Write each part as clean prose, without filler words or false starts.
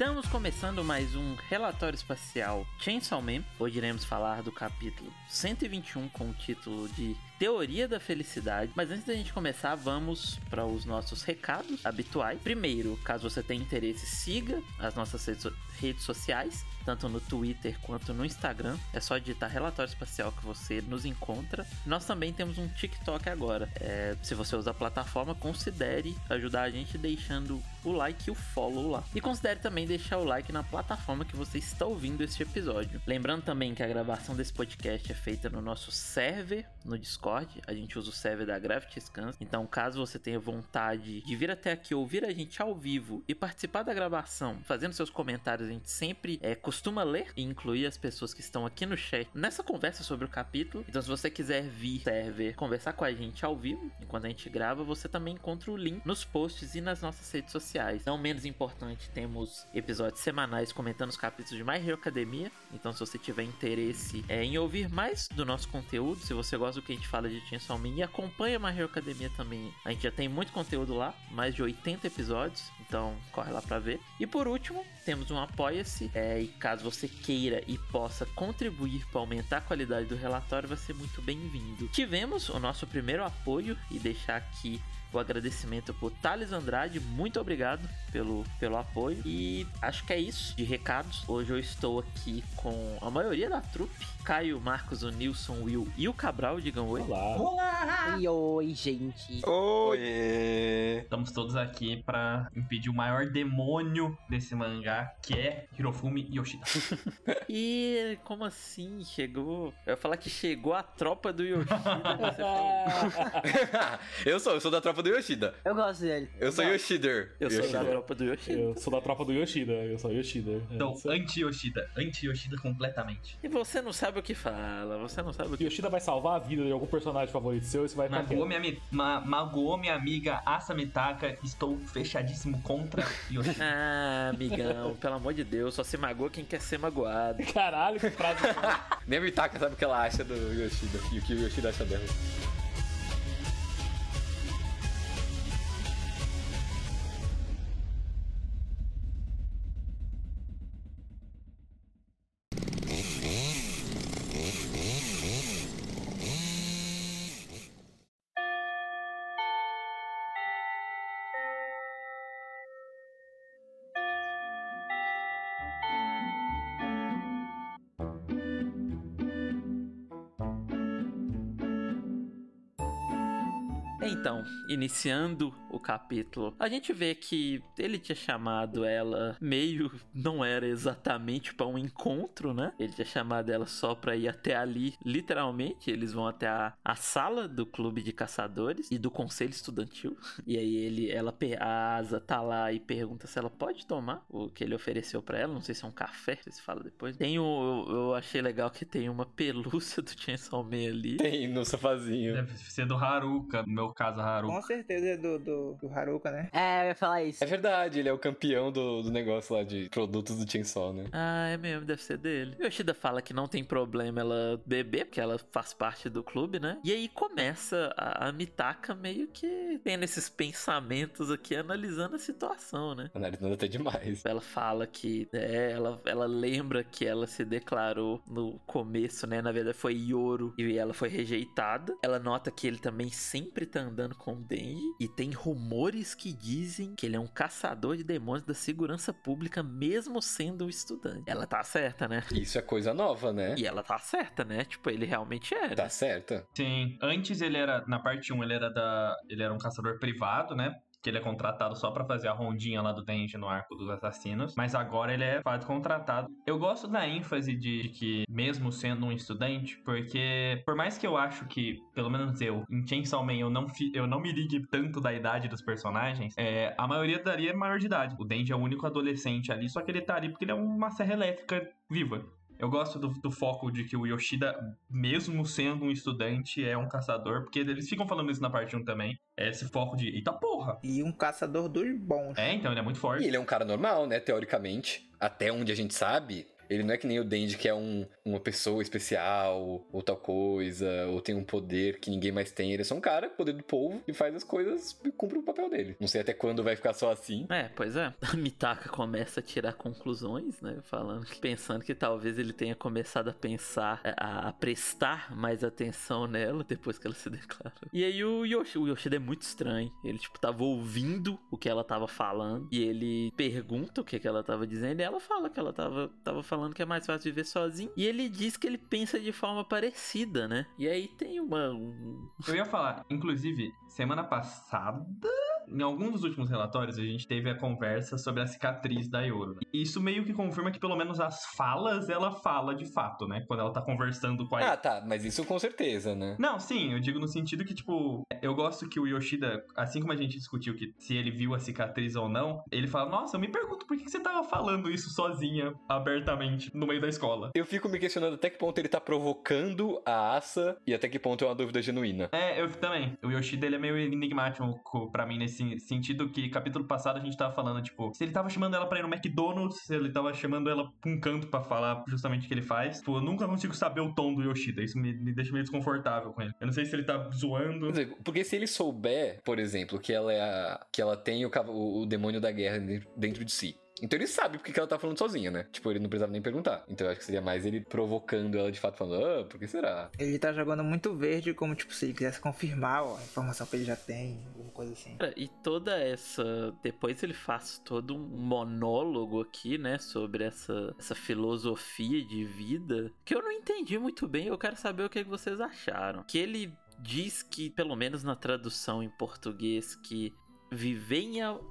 Estamos começando mais um relatório espacial Chainsaw Man. Hoje iremos falar do capítulo 121 com o título de Teoria da Felicidade. Mas antes da gente começar, vamos para os nossos recados habituais. Primeiro, caso você tenha interesse, siga as nossas redes sociais, tanto no Twitter quanto no Instagram. É só digitar relatório espacial que você nos encontra. Nós também temos um TikTok agora. Se você usa a plataforma, considere ajudar a gente deixando o like e o follow lá. E considere também deixar o like na plataforma que você está ouvindo este episódio. Lembrando também que a gravação desse podcast é feita no nosso server, no Discord. A gente usa o server da Gravity Scans. Então, caso você tenha vontade de vir até aqui, ouvir a gente ao vivo e participar da gravação, fazendo seus comentários, a gente sempre costuma ler e incluir as pessoas que estão aqui no chat nessa conversa sobre o capítulo. Então, se você quiser vir server conversar com a gente ao vivo, enquanto a gente grava, você também encontra o link nos posts e nas nossas redes sociais. Não menos importante, temos episódios semanais comentando os capítulos de My Hero Academia. Então, se você tiver interesse em ouvir mais do nosso conteúdo, se você gosta do que a gente fala de Chainsaw Man e acompanha My Hero Academia também, a gente já tem muito conteúdo lá, mais de 80 episódios, então corre lá pra ver. E por último, temos um Apoia-se, e caso você queira e possa contribuir para aumentar a qualidade do relatório, vai ser muito bem-vindo. Tivemos o nosso primeiro apoio e deixar aqui o agradecimento por Thales Andrade, muito obrigado pelo apoio. E acho que é isso de recados. Hoje eu estou aqui com a maioria da trupe: Caio, Marcos, o Nilson, Will e o Cabral. Digam oi. Olá! Olá! Oi, gente! Oi! Estamos todos aqui para impedir o maior demônio desse mangá, que é Hirofumi Yoshida. E como assim? Chegou? Eu ia falar que chegou a tropa do Yoshida. Eu sou da tropa do Yoshida. Eu gosto dele. Eu sou Yoshider. Eu sou da tropa do Yoshida. Eu sou Yoshida. Então, anti-Yoshida completamente. E você não sabe o que fala, Yoshida vai salvar a vida de algum personagem favorito seu e você vai ficar... Magoou minha amiga Asa Mitaka, estou fechadíssimo contra Yoshida. Ah, amigão, pelo amor de Deus, só se magoa quem quer ser magoado. Caralho, que frase. Nem a Mitaka sabe o que ela acha do Yoshida e o que o Yoshida acha dela. Então, iniciando o capítulo, a gente vê que ele tinha chamado ela meio... Não era exatamente pra um encontro, né? Ele tinha chamado ela só pra ir até ali, literalmente. Eles vão até a sala do clube de caçadores e do conselho estudantil. E aí a Asa tá lá e pergunta se ela pode tomar o que ele ofereceu pra ela. Não sei se é um café, se fala depois. Eu achei legal que tem uma pelúcia do Chainsaw Man ali. Tem, no sofazinho. Deve ser do Haruka, meu caso, Haruka. Com certeza é do Haruka, né? É, eu ia falar isso. É verdade, ele é o campeão do negócio lá de produtos do Chainsaw, né? Ah, é mesmo, deve ser dele. Yoshida fala que não tem problema ela beber, porque ela faz parte do clube, né? E aí começa a Mitaka meio que tendo esses pensamentos aqui, analisando a situação, né? Analisando até demais. Ela fala que ela lembra que ela se declarou no começo, né? Na verdade foi Yoru, e ela foi rejeitada. Ela nota que ele também sempre tá andando com o Denji, e tem rumores que dizem que ele é um caçador de demônios da segurança pública, mesmo sendo um estudante. Ela tá certa, né? Isso é coisa nova, né? E ela tá certa, né? Tipo, ele realmente era. Tá certa. Sim. Antes ele era, na parte 1, ele era um caçador privado, né? Que ele é contratado só pra fazer a rondinha lá do Denji no arco dos assassinos, mas agora ele é quase contratado. Eu gosto da ênfase de que, mesmo sendo um estudante, porque por mais que eu acho que, pelo menos eu, em Chainsaw Man, eu não me ligue tanto da idade dos personagens, a maioria daria é maior de idade. O Denji é o único adolescente ali, só que ele tá ali porque ele é uma serra elétrica viva. Eu gosto do foco de que o Yoshida, mesmo sendo um estudante, é um caçador. Porque eles ficam falando isso na parte 1 também. É esse foco de, eita porra! E um caçador dos bons. É, então ele é muito forte. E ele é um cara normal, né? Teoricamente. Até onde a gente sabe... Ele não é que nem o Denji, que é uma pessoa especial, ou tal coisa, ou tem um poder que ninguém mais tem. Ele é só um cara, poder do povo, e faz as coisas e cumpre o papel dele. Não sei até quando vai ficar só assim. É, pois é. A Mitaka começa a tirar conclusões, né? Pensando que talvez ele tenha começado a pensar, a prestar mais atenção nela depois que ela se declara. E aí o Yoshida é muito estranho. Ele, tipo, tava ouvindo o que ela tava falando, e ele pergunta o que ela tava dizendo, e ela fala que ela tava falando que é mais fácil viver sozinho. E ele diz que ele pensa de forma parecida, né? E aí tem uma... Eu ia falar, inclusive, semana passada, em algum dos últimos relatórios, a gente teve a conversa sobre a cicatriz da Yoru, né? E isso meio que confirma que pelo menos as falas, ela fala de fato, né? Quando ela tá conversando com a... Ah, tá, mas isso com certeza, né? Não, sim, eu digo no sentido que, tipo, eu gosto que o Yoshida, assim como a gente discutiu que se ele viu a cicatriz ou não, ele fala, nossa, eu me pergunto por que você tava falando isso sozinha, abertamente, no meio da escola. Eu fico me questionando até que ponto ele tá provocando a Asa e até que ponto é uma dúvida genuína. É, eu também. O Yoshida, ele é meio enigmático pra mim nesse sentido que capítulo passado a gente tava falando, tipo, se ele tava chamando ela pra ir no McDonald's, se ele tava chamando ela pra um canto pra falar justamente o que ele faz. Tipo, eu nunca consigo saber o tom do Yoshida. Isso me deixa meio desconfortável com ele. Eu não sei se ele tá zoando. Porque se ele souber, por exemplo, que ela é que ela tem o demônio da guerra dentro de si, então ele sabe porque que ela tá falando sozinha, né? Tipo, ele não precisava nem perguntar. Então eu acho que seria mais ele provocando ela de fato, falando, por que será? Ele tá jogando muito verde, como tipo, se ele quisesse confirmar a informação que ele já tem, alguma coisa assim. E toda essa... Depois ele faz todo um monólogo aqui, né? Sobre essa filosofia de vida, que eu não entendi muito bem. Eu quero saber o que vocês acharam. Que ele diz que, pelo menos na tradução em português, que viver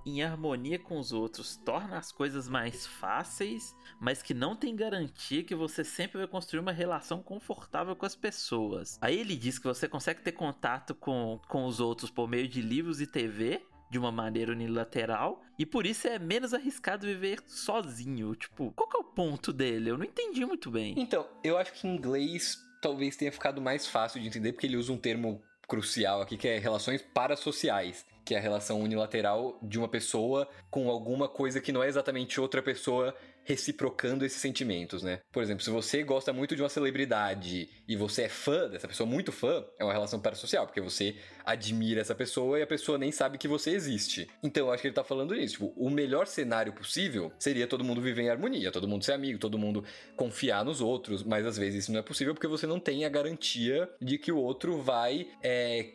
em harmonia com os outros torna as coisas mais fáceis, mas que não tem garantia que você sempre vai construir uma relação confortável com as pessoas. Aí ele diz que você consegue ter contato com os outros por meio de livros e TV, de uma maneira unilateral, e por isso é menos arriscado viver sozinho. Tipo, qual que é o ponto dele? Eu não entendi muito bem. Então, eu acho que em inglês talvez tenha ficado mais fácil de entender, porque ele usa um termo crucial aqui, que é relações parassociais, que é a relação unilateral de uma pessoa com alguma coisa que não é exatamente outra pessoa reciprocando esses sentimentos, né? Por exemplo, se você gosta muito de uma celebridade e você é fã dessa pessoa, muito fã, é uma relação parassocial, porque você admira essa pessoa e a pessoa nem sabe que você existe. Então, eu acho que ele tá falando isso. Tipo, o melhor cenário possível seria todo mundo viver em harmonia, todo mundo ser amigo, todo mundo confiar nos outros, mas às vezes isso não é possível porque você não tem a garantia de que o outro vai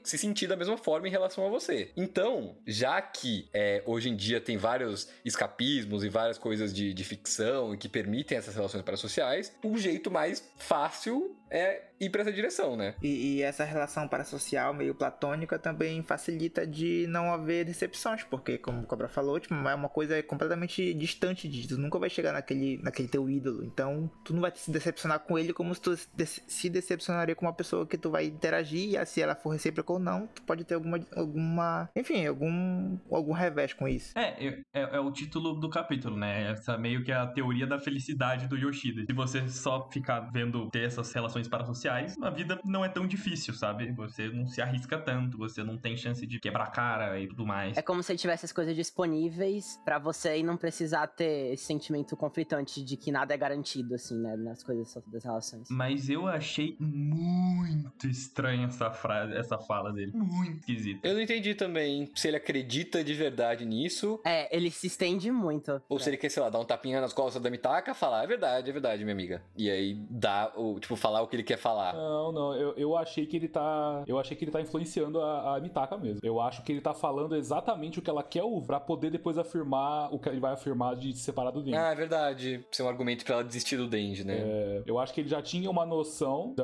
se sentir da mesma forma em relação a você. Então, já que hoje em dia tem vários escapismos e várias coisas de ficção e que permitem essas relações parassociais, o jeito mais fácil é ir pra essa direção, né? E essa relação parassocial meio platônica também facilita de não haver decepções, porque, como o Cobra falou, tipo, é uma coisa completamente distante disso. Tu nunca vai chegar naquele teu ídolo, então tu não vai se decepcionar com ele como se tu se decepcionaria com uma pessoa que tu vai interagir, e se ela for recíproca ou não, tu pode ter algum revés com isso. É o título do capítulo, né? Essa meio que é a teoria da felicidade do Yoshida. Se você só ficar vendo ter essas relações parassociais, a vida não é tão difícil, sabe? Você não se arrisca tanto, você não tem chance de quebrar a cara e tudo mais. É como se ele tivesse as coisas disponíveis pra você e não precisar ter esse sentimento conflitante de que nada é garantido, assim, né? Nas coisas das relações. Mas eu achei muito estranha essa frase, essa fala dele. Muito esquisita. Eu não entendi também se ele acredita de verdade nisso. É, ele se estende muito. Ou se ele quer, sei lá, dar um tapinha nas costas da Mitaka, falar, é verdade, minha amiga. E aí dá, ou, tipo, falar o que ele quer falar. Não, eu achei que ele tá... Eu achei que ele tá influenciando a Mitaka mesmo. Eu acho que ele tá falando exatamente o que ela quer ouvir pra poder depois afirmar o que ele vai afirmar de se separar do Denji. Ah, é verdade. Isso é um argumento pra ela desistir do Denji, né? Eu acho que ele já tinha uma noção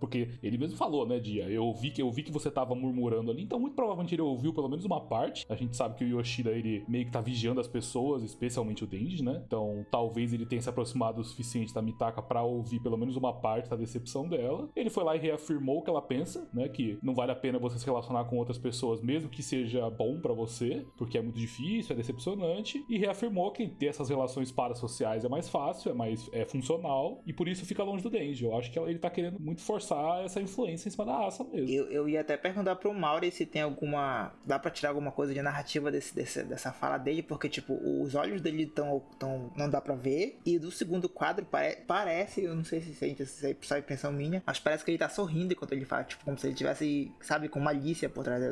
porque ele mesmo falou, né, Dia? Eu vi que você tava murmurando ali, então muito provavelmente ele ouviu pelo menos uma parte. A gente sabe que o Yoshida, ele meio que tá vigiando as pessoas, especialmente o Denji, né? Então, talvez ele tenha se aproximado o suficiente da Mitaka pra ouvir pelo menos uma parte da decepção dela. Ele foi lá e reafirmou o que ela pensa, né? Que não vale a pena você se relacionar com outras pessoas, mesmo que seja bom pra você, porque é muito difícil, é decepcionante. E reafirmou que ter essas relações parassociais é mais fácil, é funcional, e por isso fica longe do Denji. Eu acho que ele tá querendo muito forçar essa influência em cima da Asa mesmo. Eu ia até perguntar pro Mauri se tem alguma... Dá pra tirar alguma coisa de narrativa dessa fala dele, porque, tipo, os olhos dele estão... Não dá pra ver. E do segundo quadro, parece, eu não sei se sente, se é só impressão minha, mas parece que ele tá sorrindo enquanto ele fala, tipo, como se ele tivesse, sabe, com malícia por trás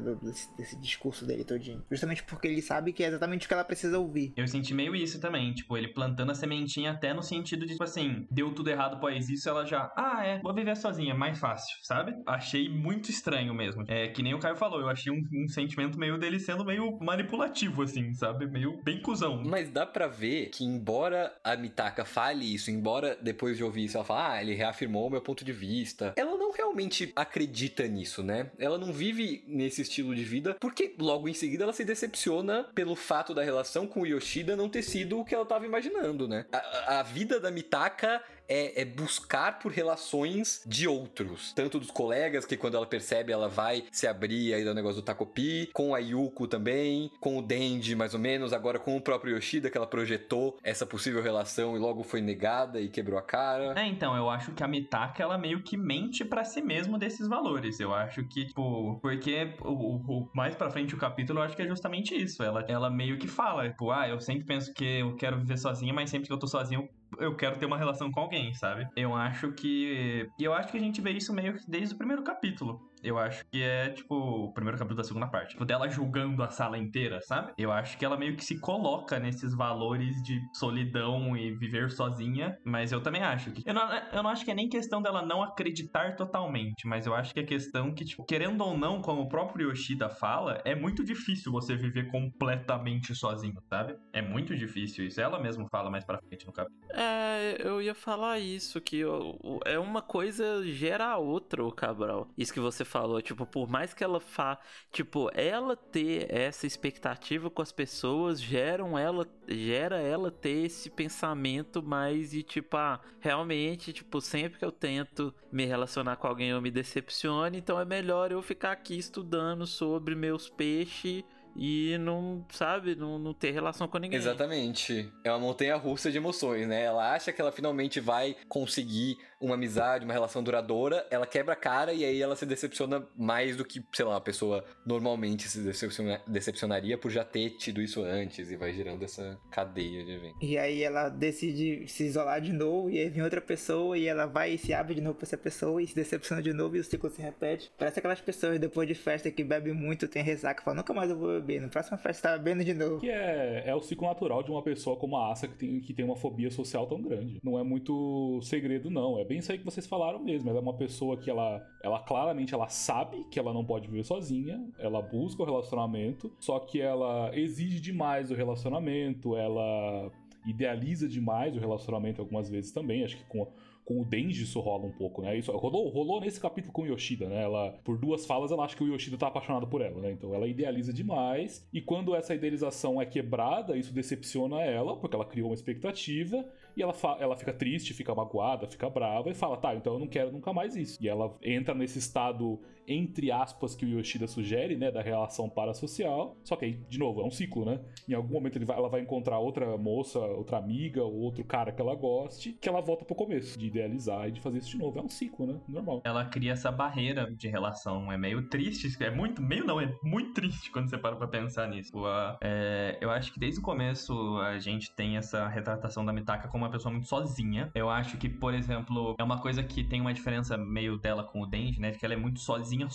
desse discurso dele todinho. Justamente porque ele sabe que é exatamente o que ela precisa ouvir. Eu senti meio isso também, tipo, ele plantando a sementinha até no sentido de, tipo assim, deu tudo errado após isso, ela já, vou viver sozinha, mais fácil, sabe? Achei muito estranho mesmo. É, que nem o Caio falou, eu achei um sentimento meio dele sendo meio manipulativo, assim, sabe? Meio bem cuzão. Mas dá pra ver que, embora a Mitaka fale isso, embora depois de ouvir isso ela fala, ele reafirmou o meu ponto de vista, ela não realmente acredita nisso, né? Ela não vive nesse estilo de vida, porque logo em seguida ela se decepciona pelo fato da relação com o Yoshida não ter sido o que ela tava imaginando, né? A vida da Mitaka é buscar por relações de outros. Tanto dos colegas, que quando ela percebe, ela vai se abrir aí do negócio do Takopi, com a Yuko também, com o Denji, mais ou menos, agora com o próprio Yoshida, que ela projetou essa possível relação e logo foi negada e quebrou a cara. É, então, eu acho que a Mitaka, ela meio que mente pra si mesmo desses valores. Eu acho que, tipo, porque mais pra frente o capítulo, eu acho que é justamente isso. Ela meio que fala, tipo, eu sempre penso que eu quero viver sozinha, mas sempre que eu tô sozinho, eu quero ter uma relação com alguém, sabe? Eu acho que a gente vê isso meio que desde o primeiro capítulo. Eu acho que é, tipo, o primeiro capítulo da segunda parte. Tipo, dela julgando a sala inteira, sabe? Eu acho que ela meio que se coloca nesses valores de solidão e viver sozinha. Mas eu também acho que... Eu não acho que é nem questão dela não acreditar totalmente. Mas eu acho que é questão que, tipo, querendo ou não, como o próprio Yoshida fala, é muito difícil você viver completamente sozinho, sabe? É muito difícil isso. Ela mesma fala mais pra frente no capítulo. É, eu ia falar isso, que é uma coisa gera a outra, Cabral. Isso que você falou, tipo, por mais que ela tipo, ela ter essa expectativa com as pessoas, gera ela ter esse pensamento mais de, tipo, realmente, tipo, sempre que eu tento me relacionar com alguém eu me decepciono, então é melhor eu ficar aqui estudando sobre meus peixes e não, sabe, não ter relação com ninguém. Exatamente. É uma montanha russa de emoções, né? Ela acha que ela finalmente vai conseguir uma amizade, uma relação duradoura, ela quebra a cara e aí ela se decepciona mais do que, sei lá, uma pessoa normalmente se decepcionaria por já ter tido isso antes, e vai gerando essa cadeia de eventos. E aí ela decide se isolar de novo, e aí vem outra pessoa, e ela vai e se abre de novo pra essa pessoa, e se decepciona de novo, e o ciclo se repete. Parece aquelas pessoas depois de festa que bebem muito, tem ressaca, falam, nunca mais eu vou beber, na próxima festa tá bebendo de novo. Que é o ciclo natural de uma pessoa como a Asa, que tem uma fobia social tão grande. Não é muito segredo, não, é bem isso aí que vocês falaram mesmo. Ela é uma pessoa que ela claramente ela sabe que ela não pode viver sozinha, ela busca o relacionamento, só que ela exige demais o relacionamento, ela idealiza demais o relacionamento algumas vezes também, acho que com o Denji isso rola um pouco, né? Isso rolou nesse capítulo com o Yoshida, né? Ela, por duas falas, ela acha que o Yoshida tá apaixonado por ela, né? Então ela idealiza demais, e quando essa idealização é quebrada, isso decepciona ela, porque ela criou uma expectativa, e ela fica triste, fica magoada, fica brava, e fala, tá, então eu não quero nunca mais isso. E ela entra nesse estado, entre aspas, que o Yoshida sugere, né? Da relação parassocial, só que aí, de novo, é um ciclo, né? Em algum momento ela vai encontrar outra moça, outra amiga, ou outro cara que ela goste, que ela volta pro começo, de idealizar e de fazer isso de novo. É um ciclo, né? Normal. Ela cria essa barreira de relação. É meio triste. É muito triste quando você para pra pensar nisso. Eu acho que desde o começo a gente tem essa retratação da Mitaka como uma pessoa muito sozinha. Eu acho que, por exemplo, é uma coisa que tem uma diferença meio dela com o Denji, né? De que ela é muito sozinha,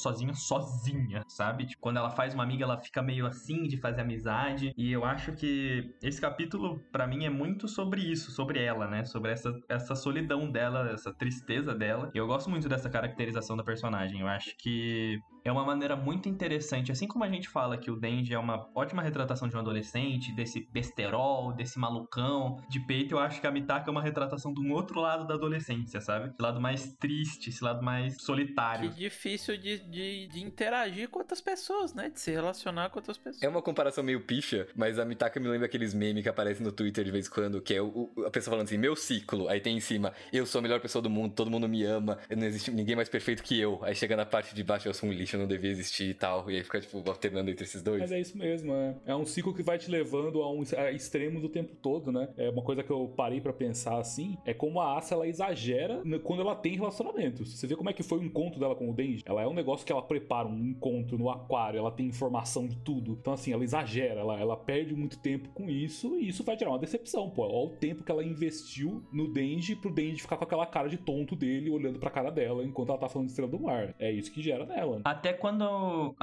sabe? Tipo, quando ela faz uma amiga, ela fica meio assim de fazer amizade. E eu acho que esse capítulo, pra mim, é muito sobre isso, sobre ela, né? Sobre essa solidão dela, essa tristeza dela. E eu gosto muito dessa caracterização da personagem. Eu acho que é uma maneira muito interessante. Assim como a gente fala que o Denji é uma ótima retratação de um adolescente, desse besterol, desse malucão de peito, eu acho que a Mitaka é uma retratação de um outro lado da adolescência, sabe? Esse lado mais triste, esse lado mais solitário. Que difícil de interagir com outras pessoas, né? De se relacionar com outras pessoas. É uma comparação meio picha, mas a Mitaka me lembra aqueles memes que aparecem no Twitter de vez em quando, que é a pessoa falando assim, meu ciclo, aí tem em cima, eu sou a melhor pessoa do mundo, todo mundo me ama, não existe ninguém mais perfeito que eu. Aí chega na parte de baixo, eu sou um lixo. realmente não devia existir e tal. E aí fica, tipo, alternando entre esses dois. Mas é isso mesmo, é. É um ciclo que vai te levando a um extremo do tempo todo, né? É uma coisa que eu parei pra pensar, assim, é como a Asa, ela exagera quando ela tem relacionamentos. Você vê como é que foi o encontro dela com o Denji? Ela é um negócio que ela prepara um encontro no aquário, ela tem informação de tudo. Então, assim, ela exagera, ela perde muito tempo com isso e isso vai gerar uma decepção, pô. Olha o tempo que ela investiu no Denji pro Denji ficar com aquela cara de tonto dele, olhando pra cara dela enquanto ela tá falando de Estrela do Mar. É isso que gera nela. Até quando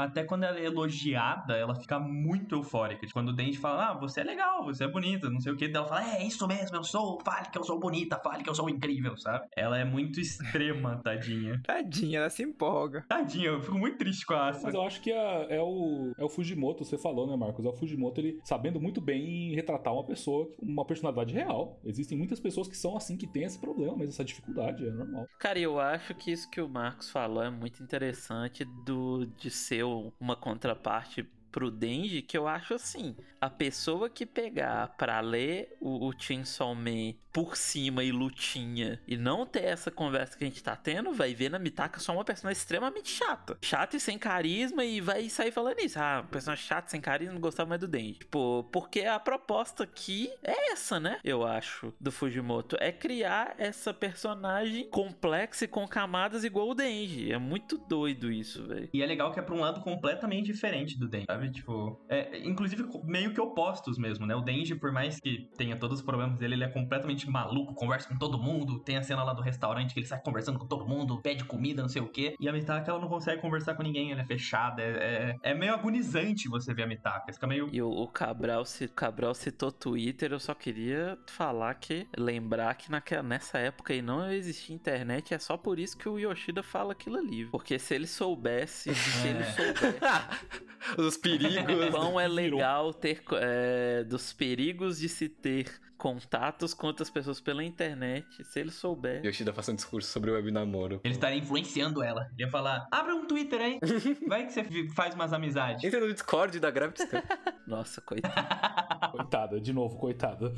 ela é elogiada, ela fica muito eufórica. Quando o Denji fala, ah, você é legal, você é bonita, não sei o que, ela fala, é isso mesmo, eu sou, fale que eu sou bonita, fale que eu sou incrível, sabe? Ela é muito extrema, tadinha. Tadinha, ela se empolga. Tadinha, eu fico muito triste com a Asa. Mas eu acho que é o Fujimoto, você falou, né, Marcos? É o Fujimoto, ele sabendo muito bem retratar uma pessoa, uma personalidade real. Existem muitas pessoas que são assim, que têm esse problema, mas essa dificuldade é normal. Cara, eu acho que isso que o Marcos falou é muito interessante de ser uma contraparte pro Denji, que eu acho assim, a pessoa que pegar pra ler o Chainsaw Man por cima e lutinha e não ter essa conversa que a gente tá tendo, vai ver na Mitaka só uma personagem extremamente chata. Chata e sem carisma, e vai sair falando isso. Ah, personagem chata, sem carisma, não gostava mais do Denji. Tipo, porque a proposta aqui é essa, né? Eu acho, do Fujimoto. É criar essa personagem complexa e com camadas igual o Denji. É muito doido isso, velho. E é legal que é pra um lado completamente diferente do Denji, sabe? Tipo, inclusive meio que opostos mesmo, né? O Denji, por mais que tenha todos os problemas dele, ele é completamente maluco, conversa com todo mundo, tem a cena lá do restaurante que ele sai conversando com todo mundo, pede comida, não sei o quê. E a Mitaka, ela não consegue conversar com ninguém, ela é fechada, é meio agonizante você ver a Mitaka, fica meio... E o Cabral citou Twitter, eu só queria falar que, lembrar que nessa época aí não existia internet, é só por isso que o Yoshida fala aquilo ali, porque se ele soubesse... Os perigos. Então é legal ter dos perigos de se ter contatos com outras pessoas pela internet, se ele souber. Yoshida faça um discurso sobre o webnamoro. Ele estaria influenciando ela. Ele ia falar, abra um Twitter aí, vai que você faz umas amizades. Entra no Discord da Gravity. Nossa, coitada. Coitada, de novo, coitada.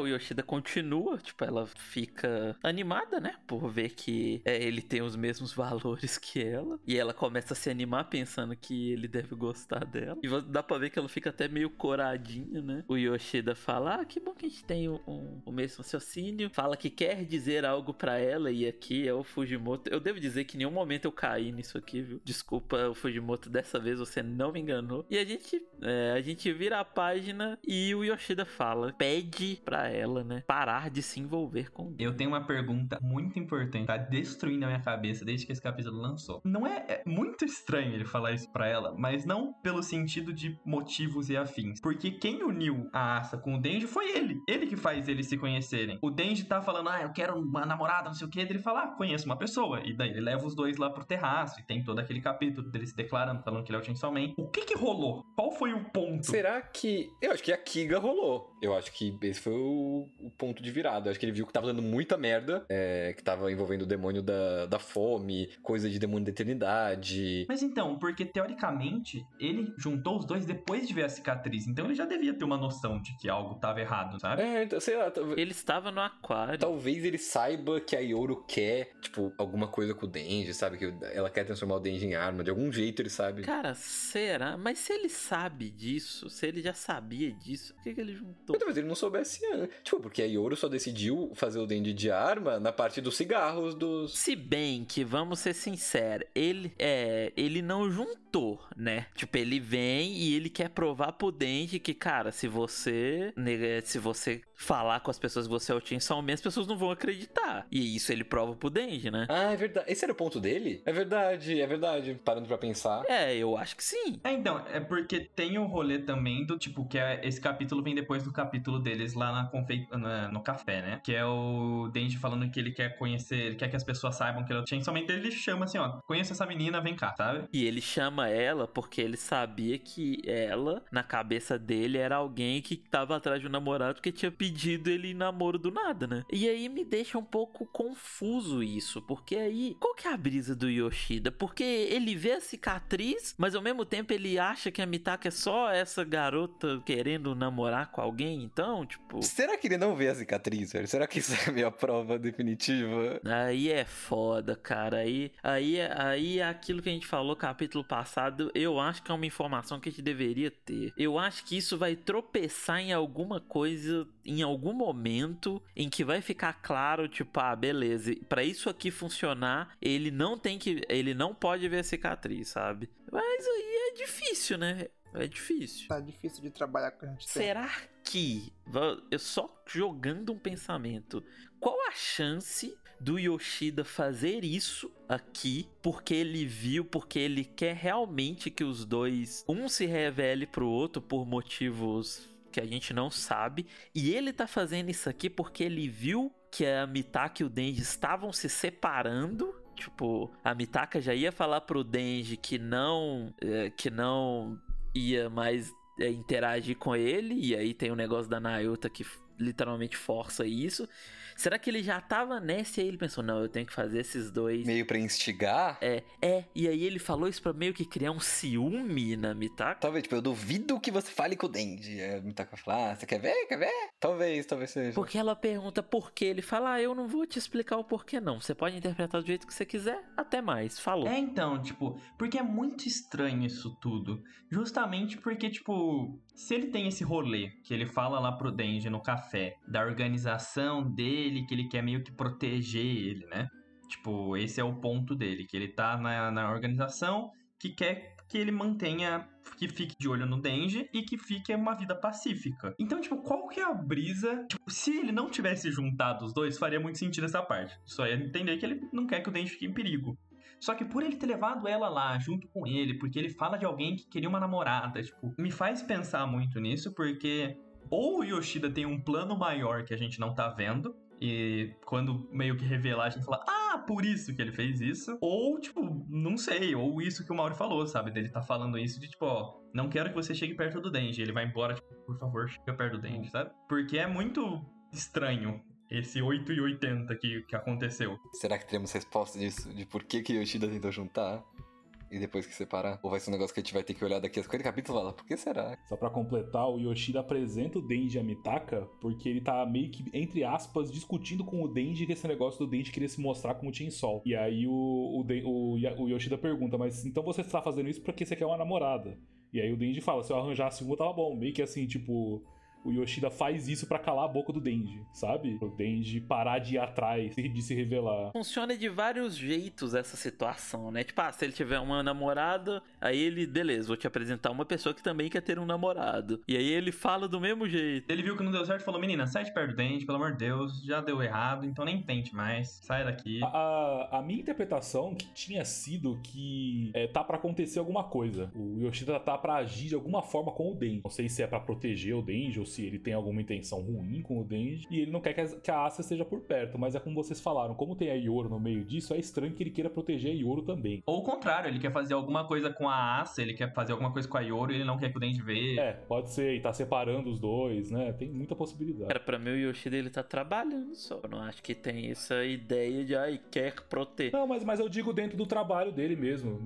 O Yoshida continua, tipo, ela fica animada, né? Por ver que ele tem os mesmos valores que ela. E ela começa a se animar pensando que ele deve gostar dela. E dá pra ver que ela fica até meio coradinha, né? O Yoshida fala, ah, que bom que a gente tem o mesmo raciocínio. Fala que quer dizer algo pra ela. E aqui é o Fujimoto. Eu devo dizer que em nenhum momento eu caí nisso aqui, viu? Desculpa, o Fujimoto, dessa vez você não me enganou. E a gente vira a página e o Yoshida fala, pede pra ela, né, parar de se envolver com... Eu tenho uma pergunta muito importante, tá destruindo a minha cabeça desde que esse capítulo lançou. Não é muito estranho ele falar isso pra ela, mas não pelo sentido de motivos e afins, porque quem uniu a Asa com o Denji foi ele que faz eles se conhecerem. O Denji tá falando, ah, eu quero uma namorada, não sei o que, ele fala, ah, conheço uma pessoa, e daí ele leva os dois lá pro terraço, e tem todo aquele capítulo dele se declarando, falando que ele é o Chainsaw Man. O que rolou? Qual foi o ponto? Será que... Eu acho que a Kiga rolou. Eu acho que esse foi o ponto de virada. Eu acho que ele viu que tava dando muita merda, que tava envolvendo o demônio da fome, coisa de demônio da eternidade. Mas então, porque teoricamente, ele juntou os dois depois de ver a cicatriz, então ele já devia ter uma noção de que algo tava errado, sabe? Sei lá. Ele estava no aquário. Talvez ele saiba que a Yoru quer, tipo, alguma coisa com o Denji, sabe? Que ela quer transformar o Denji em arma, de algum jeito ele sabe. Cara, será? Mas se ele sabe disso, se ele já sabia disso, por que ele juntou? Mas talvez ele não soubesse antes. Tipo, porque a Yoru só decidiu fazer o Denji de arma na parte dos cigarros dos... Se bem que, vamos ser sinceros, ele não juntou, né? Tipo, ele vem e ele quer provar pro Denji que, cara, se você falar com as pessoas que você é o Chainsaw Man, as pessoas não vão acreditar. E isso ele prova pro Denji, né? Ah, é verdade. Esse era o ponto dele? É verdade. Parando pra pensar. Eu acho que sim. Então, é porque tem o rolê também do, tipo, que esse capítulo vem depois do capítulo deles lá no café, né? Que é o Denji falando que ele quer conhecer, ele quer que as pessoas saibam que ele é o Chainsaw Man, então ele chama assim, ó, conheça essa menina, vem cá, sabe? E ele chama ama ela porque ele sabia que ela, na cabeça dele, era alguém que tava atrás de um namorado que tinha pedido ele em namoro do nada, né? E aí me deixa um pouco confuso isso, porque aí, qual que é a brisa do Yoshida? Porque ele vê a cicatriz, mas ao mesmo tempo ele acha que a Mitaka é só essa garota querendo namorar com alguém, então, tipo... Será que ele não vê a cicatriz, velho? Será que isso é a minha prova definitiva? Aí é foda, cara. Aí é aquilo que a gente falou no capítulo passado, eu acho que é uma informação que a gente deveria ter. Eu acho que isso vai tropeçar em alguma coisa, em algum momento, em que vai ficar claro, tipo, ah, beleza, pra isso aqui funcionar, ele não pode ver a cicatriz, sabe? Mas aí é difícil, né? É difícil. Tá difícil de trabalhar com a gente. Será que, eu só jogando um pensamento, qual a chance do Yoshida fazer isso aqui porque ele viu, porque ele quer realmente que os dois, um se revele pro outro por motivos que a gente não sabe, e ele tá fazendo isso aqui porque ele viu que a Mitaka e o Denji estavam se separando. Tipo, a Mitaka já ia falar pro Denji que não ia mais interagir com ele, e aí tem o negócio da Nayuta que literalmente força isso. Será que ele já tava nessa e aí ele pensou, não, eu tenho que fazer esses dois... Meio pra instigar? E aí ele falou isso pra meio que criar um ciúme na Mitaka. Talvez, tipo, eu duvido que você fale com o Denji. A Mitaka fala, ah, você quer ver? Quer ver? Talvez seja. Porque ela pergunta por quê. Ele fala, ah, eu não vou te explicar o porquê, não. Você pode interpretar do jeito que você quiser, até mais. Falou. É, então, tipo, porque é muito estranho isso tudo. Justamente porque, tipo, se ele tem esse rolê que ele fala lá pro Denji no café, da organização dele, que ele quer meio que proteger ele, né? Tipo, esse é o ponto dele, que ele tá na organização que quer que ele mantenha, que fique de olho no Denji e que fique uma vida pacífica. Então, tipo, qual que é a brisa? Tipo, se ele não tivesse juntado os dois, faria muito sentido essa parte. Só ia entender que ele não quer que o Denji fique em perigo. Só que por ele ter levado ela lá junto com ele, porque ele fala de alguém que queria uma namorada, tipo, me faz pensar muito nisso, porque ou o Yoshida tem um plano maior que a gente não tá vendo, e quando meio que revelar, a gente fala, ah, por isso que ele fez isso. Ou, tipo, não sei, ou isso que o Mauri falou, sabe? Dele tá falando isso de, tipo, ó, não quero que você chegue perto do Denji. Ele vai embora, tipo, por favor, chega perto do Denji, sabe? Porque é muito estranho esse 8 e 80 que aconteceu. Será que teremos resposta disso? De por que Yoshida tentou juntar? E depois que separar? Ou vai ser um negócio que a gente vai ter que olhar daqui a 50 capítulos e falar, por que será? Só pra completar, o Yoshida apresenta o Denji a Mitaka, porque ele tá meio que, entre aspas, discutindo com o Denji que esse negócio do Denji queria se mostrar como o Chainsaw. E aí o Yoshida pergunta, mas então você está fazendo isso porque você quer uma namorada? E aí o Denji fala, se eu arranjasse uma, tava bom. Meio que assim, tipo... O Yoshida faz isso pra calar a boca do Denji, sabe? O Denji parar de ir atrás, de se revelar. Funciona de vários jeitos essa situação, né? Tipo, ah, se ele tiver uma namorada, aí ele, beleza, vou te apresentar uma pessoa que também quer ter um namorado. E aí ele fala do mesmo jeito. Ele viu que não deu certo e falou, menina, sai de perto do Denji, pelo amor de Deus, já deu errado, então nem tente mais, sai daqui. A minha interpretação que tinha sido que tá pra acontecer alguma coisa. O Yoshida tá pra agir de alguma forma com o Denji. Não sei se é pra proteger o Denji ou se ele tem alguma intenção ruim com o Denji, e ele não quer que a Asa esteja por perto, mas é como vocês falaram, como tem a Yoru no meio disso, é estranho que ele queira proteger a Yoru também. Ou o contrário, ele quer fazer alguma coisa com a Asa, ele quer fazer alguma coisa com a Yoru e ele não quer que o Denji veja. É, pode ser, e tá separando os dois, né, tem muita possibilidade. Cara, pra mim o Yoshida, ele tá trabalhando só, eu não acho que tem essa ideia de, ai, quer proteger. Não, mas eu digo dentro do trabalho dele mesmo,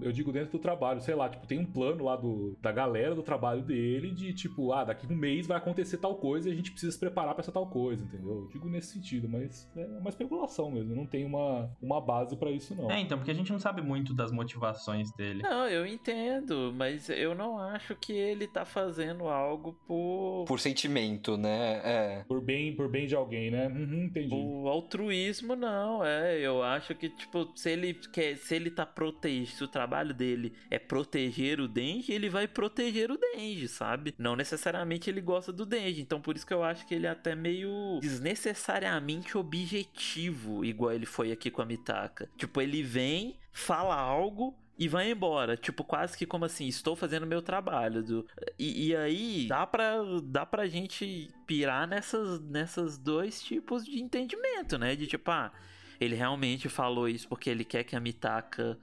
sei lá, tipo, tem um plano lá da galera do trabalho dele de, tipo, ah, daqui um mês vai acontecer tal coisa e a gente precisa se preparar pra essa tal coisa, entendeu? Eu digo nesse sentido, mas é uma especulação mesmo, não tem uma base pra isso não. É, então, porque a gente não sabe muito das motivações dele. Não, eu entendo, mas eu não acho que ele tá fazendo algo por sentimento, né? É. Por bem de alguém, né? Uhum, entendi. O altruísmo não, eu acho que, tipo, se ele tá protegendo, se o trabalho dele é proteger o Denji, ele vai proteger o Denji, sabe? Não necessariamente ele gosta do Denji, então por isso que eu acho que ele é até meio desnecessariamente objetivo, igual ele foi aqui com a Mitaka. Tipo, ele vem, fala algo e vai embora, tipo, quase que como assim, estou fazendo meu trabalho, e aí dá pra gente pirar nessas dois tipos de entendimento, né, de tipo, ah, ele realmente falou isso porque ele quer que a Mitaka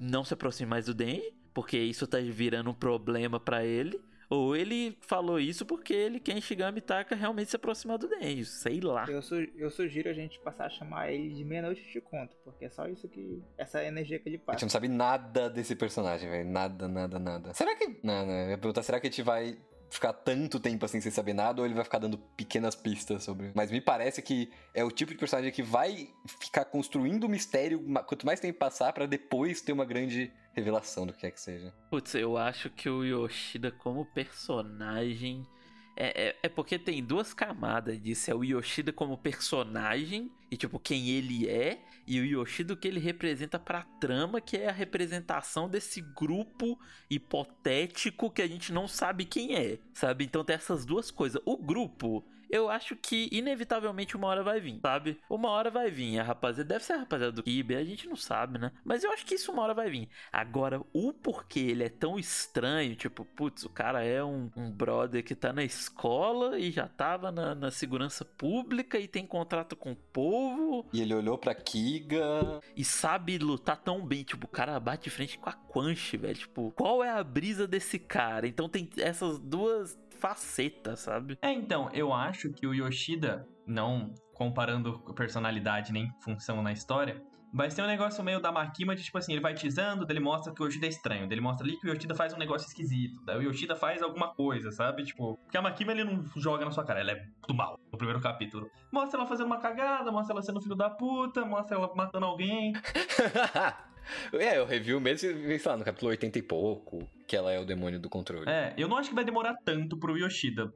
não se aproxime mais do Denji, porque isso tá virando um problema pra ele, ou ele falou isso porque ele quer Shinigami Taka realmente se aproximar do Denji, sei lá. Eu sugiro a gente passar a chamar ele de meia-noite de conto, porque é só isso que... essa energia que ele passa. A gente não sabe nada desse personagem, velho. Nada. Será que... Não, eu ia perguntar, será que a gente vai ficar tanto tempo assim sem saber nada, ou ele vai ficar dando pequenas pistas sobre... Mas me parece que é o tipo de personagem que vai ficar construindo o mistério quanto mais tempo passar, pra depois ter uma grande... revelação do que é que seja. Putz, eu acho que o Yoshida como personagem... É porque tem duas camadas disso. É o Yoshida como personagem, e tipo, quem ele é, e o Yoshida o que ele representa pra trama, que é a representação desse grupo hipotético que a gente não sabe quem é, sabe? Então tem essas duas coisas. O grupo, eu acho que inevitavelmente uma hora vai vir, sabe? Uma hora vai vir, a rapaziada, deve ser a rapaziada do Kibe, a gente não sabe, né? Mas eu acho que isso uma hora vai vir. Agora, o porquê ele é tão estranho, tipo, putz, o cara é um brother que tá na escola e já tava na segurança pública e tem contrato com o povo. E ele olhou pra Kiga. E sabe lutar tão bem. Tipo, o cara bate de frente com a Quanche, velho. Tipo, qual é a brisa desse cara? Então tem essas duas facetas, sabe? É, então, eu acho que o Yoshida, não comparando personalidade nem função na história, vai ser um negócio meio da Makima de, tipo assim, ele vai teasando, daí ele mostra que o Yoshida é estranho, daí ele mostra ali que o Yoshida faz um negócio esquisito, daí o Yoshida faz alguma coisa, sabe? Tipo, porque a Makima, ele não joga na sua cara, ela é do mal, no primeiro capítulo. Mostra ela fazendo uma cagada, mostra ela sendo filho da puta, mostra ela matando alguém. É, eu revi o mesmo, sei lá, no capítulo 80 e pouco, que ela é o demônio do controle. É, eu não acho que vai demorar tanto pro Yoshida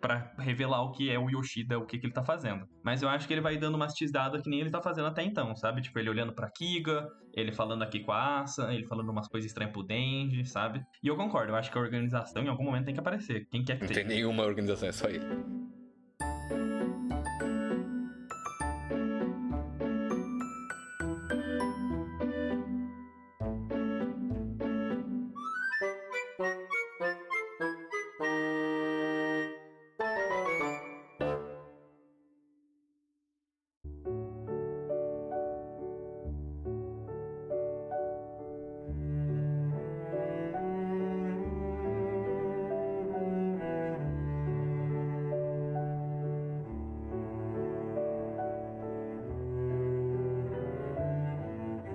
pra revelar o que é o Yoshida, o que ele tá fazendo. Mas eu acho que ele vai dando umas tisdadas que nem ele tá fazendo até então, sabe? Tipo, ele olhando pra Kiga, ele falando aqui com a Asa, ele falando umas coisas estranhas pro Denji, sabe? E eu concordo, eu acho que a organização em algum momento tem que aparecer, quem quer que tenha. Não tem nenhuma organização, é só ele.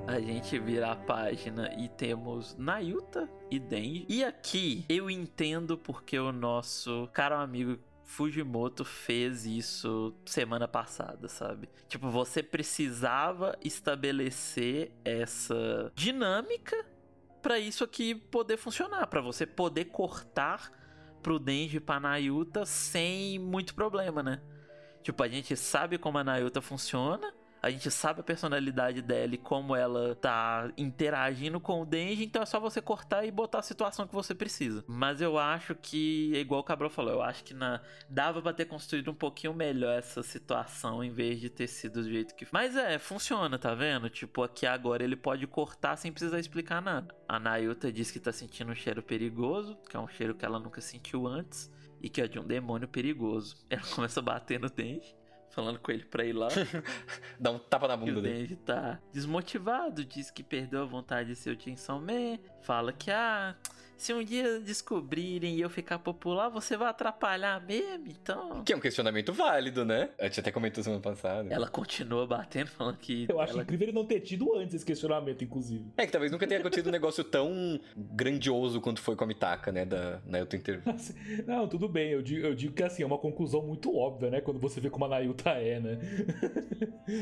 A gente vira a página e temos Nayuta e Denji. E aqui eu entendo porque o nosso caro amigo Fujimoto fez isso semana passada, sabe? Tipo, você precisava estabelecer essa dinâmica pra isso aqui poder funcionar, pra você poder cortar pro Denji e pra Nayuta sem muito problema, né? Tipo, a gente sabe como a Nayuta funciona, a gente sabe a personalidade dela e como ela tá interagindo com o Denji, então é só você cortar e botar a situação que você precisa. Mas eu acho que, é igual o Cabral falou, eu acho que dava pra ter construído um pouquinho melhor essa situação, em vez de ter sido do jeito que... Mas funciona, tá vendo? Tipo, aqui agora ele pode cortar sem precisar explicar nada. A Nayuta diz que tá sentindo um cheiro perigoso, que é um cheiro que ela nunca sentiu antes, e que é de um demônio perigoso. Ela começa a bater no Denji, falando com ele pra ir lá. Dá um tapa na bunda dele. O Denji tá desmotivado, diz que perdeu a vontade de ser o Jinsamé. Fala que, se um dia descobrirem e eu ficar popular, você vai atrapalhar mesmo, então... Que é um questionamento válido, né? A gente até comentou semana passada. Ela continua batendo, falando que... Eu acho incrível ele não ter tido antes esse questionamento, inclusive. É, que talvez nunca tenha acontecido um negócio tão grandioso quanto foi com a Mitaka, né? Da Nayuta interview. Não, tudo bem. Eu digo que, assim, é uma conclusão muito óbvia, né? Quando você vê como a Nayuta é, né?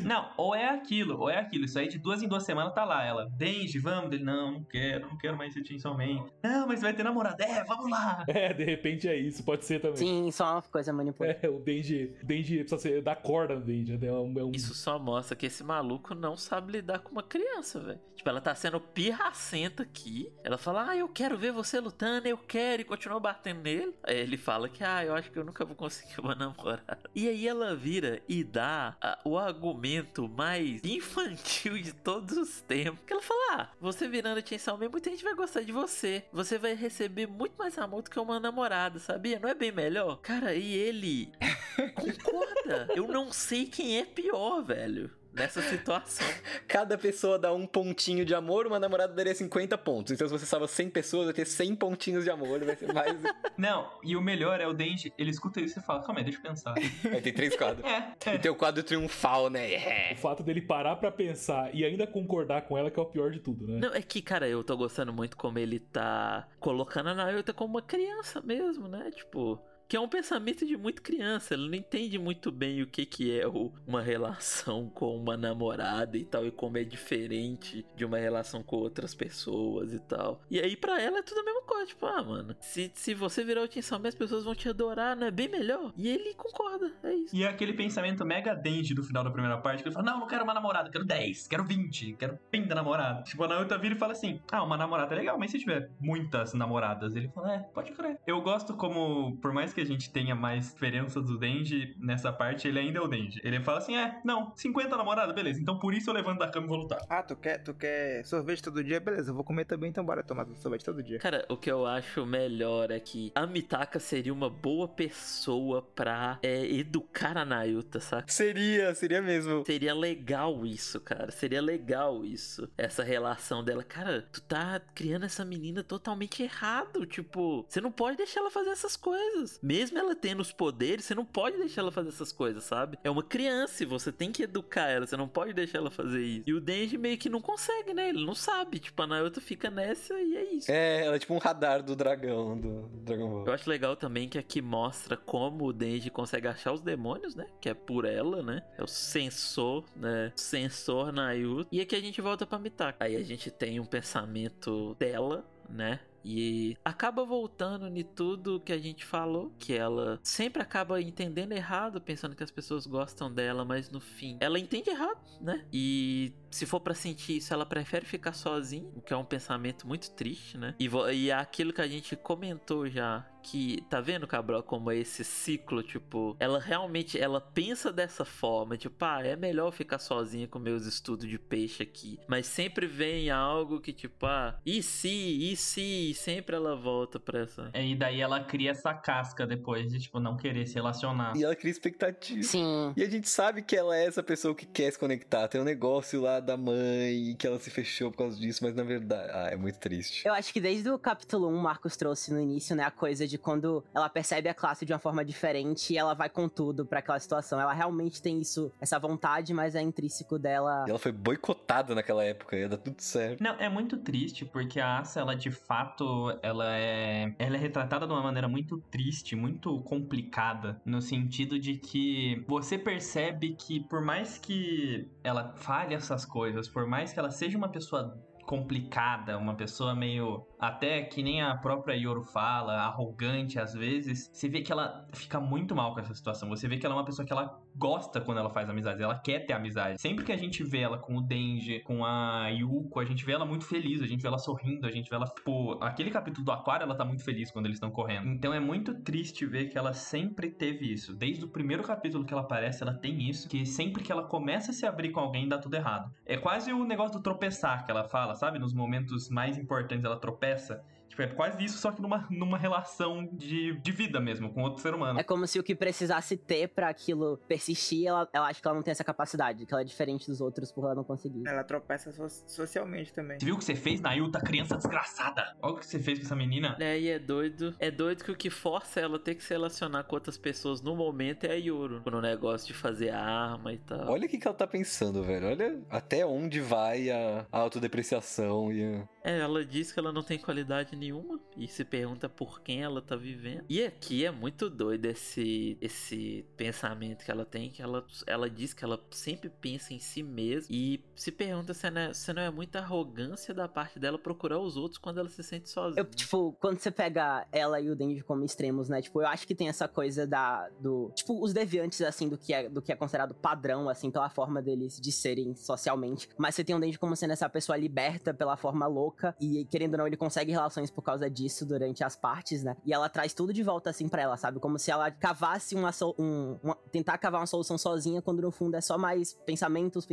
Não, ou é aquilo. Isso aí de 2 em 2 semanas tá lá. Ela, Denji, vamos? Ele, não quero mais ser Tinselman. Não, mas vai ter namorada. É, vamos lá. É, de repente é isso. Pode ser também. Sim, só uma coisa manipulada. É, o Denji precisa ser da corda no Denji. Né? Isso só mostra que esse maluco não sabe lidar com uma criança, velho. Tipo, ela tá sendo pirracenta aqui. Ela fala, eu quero ver você lutando, eu quero. E continua batendo nele. Aí ele fala que, eu acho que eu nunca vou conseguir uma namorada. E aí ela vira e dá o argumento mais infantil de todos os tempos. Que ela fala, você virando atenção mesmo, muita gente vai gostar de você. Você vai receber muito mais amor do que uma namorada, sabia? Não é bem melhor? Cara, e ele concorda. Eu não sei quem é pior, velho. dessa situação. Cada pessoa dá um pontinho de amor, uma namorada daria 50 pontos. Então, se você salva 100 pessoas, vai ter 100 pontinhos de amor, vai ser mais... Não, e o melhor é o Dente, ele escuta isso e fala, calma aí, deixa eu pensar. Aí tem 3 quadros. E tem o quadro triunfal, né? É. O fato dele parar pra pensar e ainda concordar com ela que é o pior de tudo, né? Não, é que, cara, eu tô gostando muito como ele tá colocando a Naruto como uma criança mesmo, né? Tipo... que é um pensamento de muito criança, ele não entende muito bem o que é uma relação com uma namorada e tal, e como é diferente de uma relação com outras pessoas e tal. E aí pra ela é tudo a mesma coisa, tipo, ah, mano, se você virar o Shinsame, as pessoas vão te adorar, não é bem melhor? E ele concorda, é isso. E é aquele pensamento mega Dente do final da primeira parte, que ele fala, não, não quero uma namorada, quero 10, quero 20, quero pinta namorada. Tipo, a Naruto vira e fala assim, ah, uma namorada é legal, mas se tiver muitas namoradas, ele fala, pode crer. Eu gosto como, por mais que a gente tenha mais diferença do Denji nessa parte, ele ainda é o Denji. Ele fala assim, não, 50 namoradas, beleza, então por isso eu levanto da cama e vou lutar. Ah, tu quer sorvete todo dia? Beleza, eu vou comer também, então bora tomar sorvete todo dia. Cara, o que eu acho melhor é que a Mitaka seria uma boa pessoa pra educar a Nayuta, saca? Seria mesmo. Seria legal isso, cara, essa relação dela. Cara, tu tá criando essa menina totalmente errado, tipo, você não pode deixar ela fazer essas coisas. Mesmo ela tendo os poderes, você não pode deixar ela fazer essas coisas, sabe? É uma criança e você tem que educar ela, você não pode deixar ela fazer isso. E o Denji meio que não consegue, né? Ele não sabe. Tipo, a Naruto fica nessa e é isso. É, ela é tipo um radar do Dragon Ball. Eu acho legal também que aqui mostra como o Denji consegue achar os demônios, né? Que é por ela, né? É o sensor, né? O sensor Naruto. E aqui a gente volta pra Mitaka. Aí a gente tem um pensamento dela, né? E acaba voltando em tudo que a gente falou, que ela sempre acaba entendendo errado, pensando que as pessoas gostam dela, mas no fim ela entende errado, né? E se for pra sentir isso, ela prefere ficar sozinha, o que é um pensamento muito triste, né? E é aquilo que a gente comentou já, que tá vendo, Cabral, como é esse ciclo, tipo, ela realmente, ela pensa dessa forma, tipo, é melhor ficar sozinha com meus estudos de peixe aqui, mas sempre vem algo que tipo, e se, sempre ela volta pra essa... E daí ela cria essa casca depois de, tipo, não querer se relacionar. E ela cria expectativa. Sim. E a gente sabe que ela é essa pessoa que quer se conectar, tem um negócio lá da mãe, que ela se fechou por causa disso, mas na verdade, é muito triste. Eu acho que desde o capítulo 1, o Marcos trouxe no início, né, a coisa de quando ela percebe a classe de uma forma diferente e ela vai com tudo pra aquela situação. Ela realmente tem isso, essa vontade, mas é intrínseco dela. E ela foi boicotada naquela época, ia dar tudo certo. Não, é muito triste, porque a Asa, ela de fato, ela é retratada de uma maneira muito triste, muito complicada, no sentido de que você percebe que por mais que ela fale essas coisas, por mais que ela seja uma pessoa complicada, uma pessoa meio... até que nem a própria Yoru fala, arrogante às vezes, você vê que ela fica muito mal com essa situação, você vê que ela é uma pessoa que ela gosta quando ela faz amizades, ela quer ter amizade. Sempre que a gente vê ela com o Denji, com a Yuko, a gente vê ela muito feliz, a gente vê ela sorrindo, a gente vê ela, pô, aquele capítulo do Aquário, ela tá muito feliz quando eles estão correndo. Então é muito triste ver que ela sempre teve isso. Desde o primeiro capítulo que ela aparece, ela tem isso, que sempre que ela começa a se abrir com alguém, dá tudo errado. É quase o negócio do tropeçar que ela fala, sabe? Nos momentos mais importantes ela tropeça. Tipo, é quase isso, só que numa relação de vida mesmo, com outro ser humano. É como se o que precisasse ter pra aquilo persistir, ela acha que ela não tem essa capacidade, que ela é diferente dos outros por ela não conseguir. Ela tropeça socialmente também. Você viu o que você fez, Nayuta, criança desgraçada? Olha o que você fez com essa menina. E é doido. É doido que o que força ela a ter que se relacionar com outras pessoas no momento é a Yoru. No negócio de fazer arma e tal. Olha o que ela tá pensando, velho. Olha até onde vai a autodepreciação e a... Ela diz que ela não tem qualidade nenhuma e se pergunta por quem ela tá vivendo. E aqui é muito doido esse pensamento que ela tem, que ela diz que ela sempre pensa em si mesma e se pergunta se não é muita arrogância da parte dela procurar os outros quando ela se sente sozinha. Quando você pega ela e o Denji como extremos, né? Tipo, eu acho que tem essa coisa do os deviantes, assim, do que é considerado padrão, assim, pela forma deles de serem socialmente. Mas você tem o Denji como sendo essa pessoa liberta pela forma louca, e querendo ou não, ele consegue relações por causa disso durante as partes, né? E ela traz tudo de volta, assim, pra ela, sabe? Como se ela cavasse tentar cavar uma solução sozinha, quando no fundo é só mais pensamentos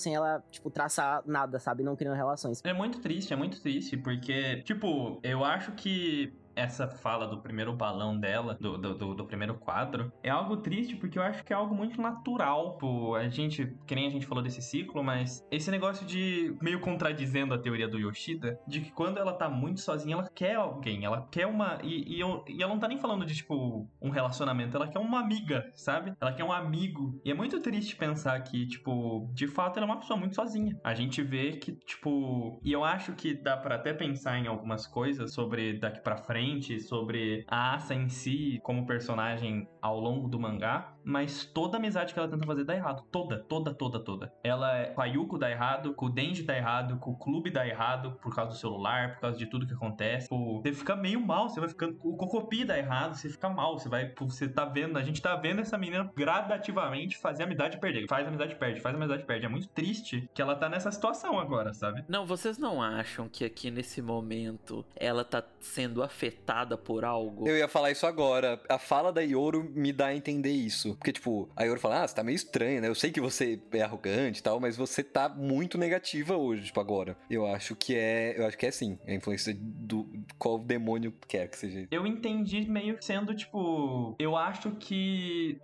sem ela, tipo, traçar nada, sabe? Não criando relações. É muito triste, porque, tipo, eu acho que essa fala do primeiro balão dela, do primeiro quadro, é algo triste, porque eu acho que é algo muito natural. Pô, a gente, que nem a gente falou desse ciclo, mas esse negócio de, meio contradizendo a teoria do Yoshida, de que quando ela tá muito sozinha, ela quer alguém, ela quer uma... E ela não tá nem falando de, tipo, um relacionamento, ela quer uma amiga, sabe? Ela quer um amigo. E é muito triste pensar que, tipo, de fato, ela é uma pessoa muito sozinha. A gente vê que, tipo... E eu acho que dá pra até pensar em algumas coisas sobre daqui pra frente, sobre a Asa em si, como personagem ao longo do mangá, mas toda amizade que ela tenta fazer dá errado. Toda. Ela, com a Yuko dá errado, com o Denji dá errado, com o clube dá errado, por causa do celular, por causa de tudo que acontece. Pô, você fica meio mal, você vai ficando... O Kokopi dá errado, você fica mal, você vai... Você tá vendo, a gente tá vendo essa menina gradativamente fazer amizade e perder. Faz amizade, perde, faz amizade, perde. É muito triste que ela tá nessa situação agora, sabe? Não, vocês não acham que aqui nesse momento ela tá sendo afetada por algo? Eu ia falar isso agora. A fala da Yoru me dá a entender isso. Porque, tipo, a Yoru fala, ah, você tá meio estranha, né? Eu sei que você é arrogante e tal, mas você tá muito negativa hoje, tipo, agora. Eu acho que é sim. A influência do... Qual demônio quer que seja. Eu entendi meio sendo, tipo... Eu acho que...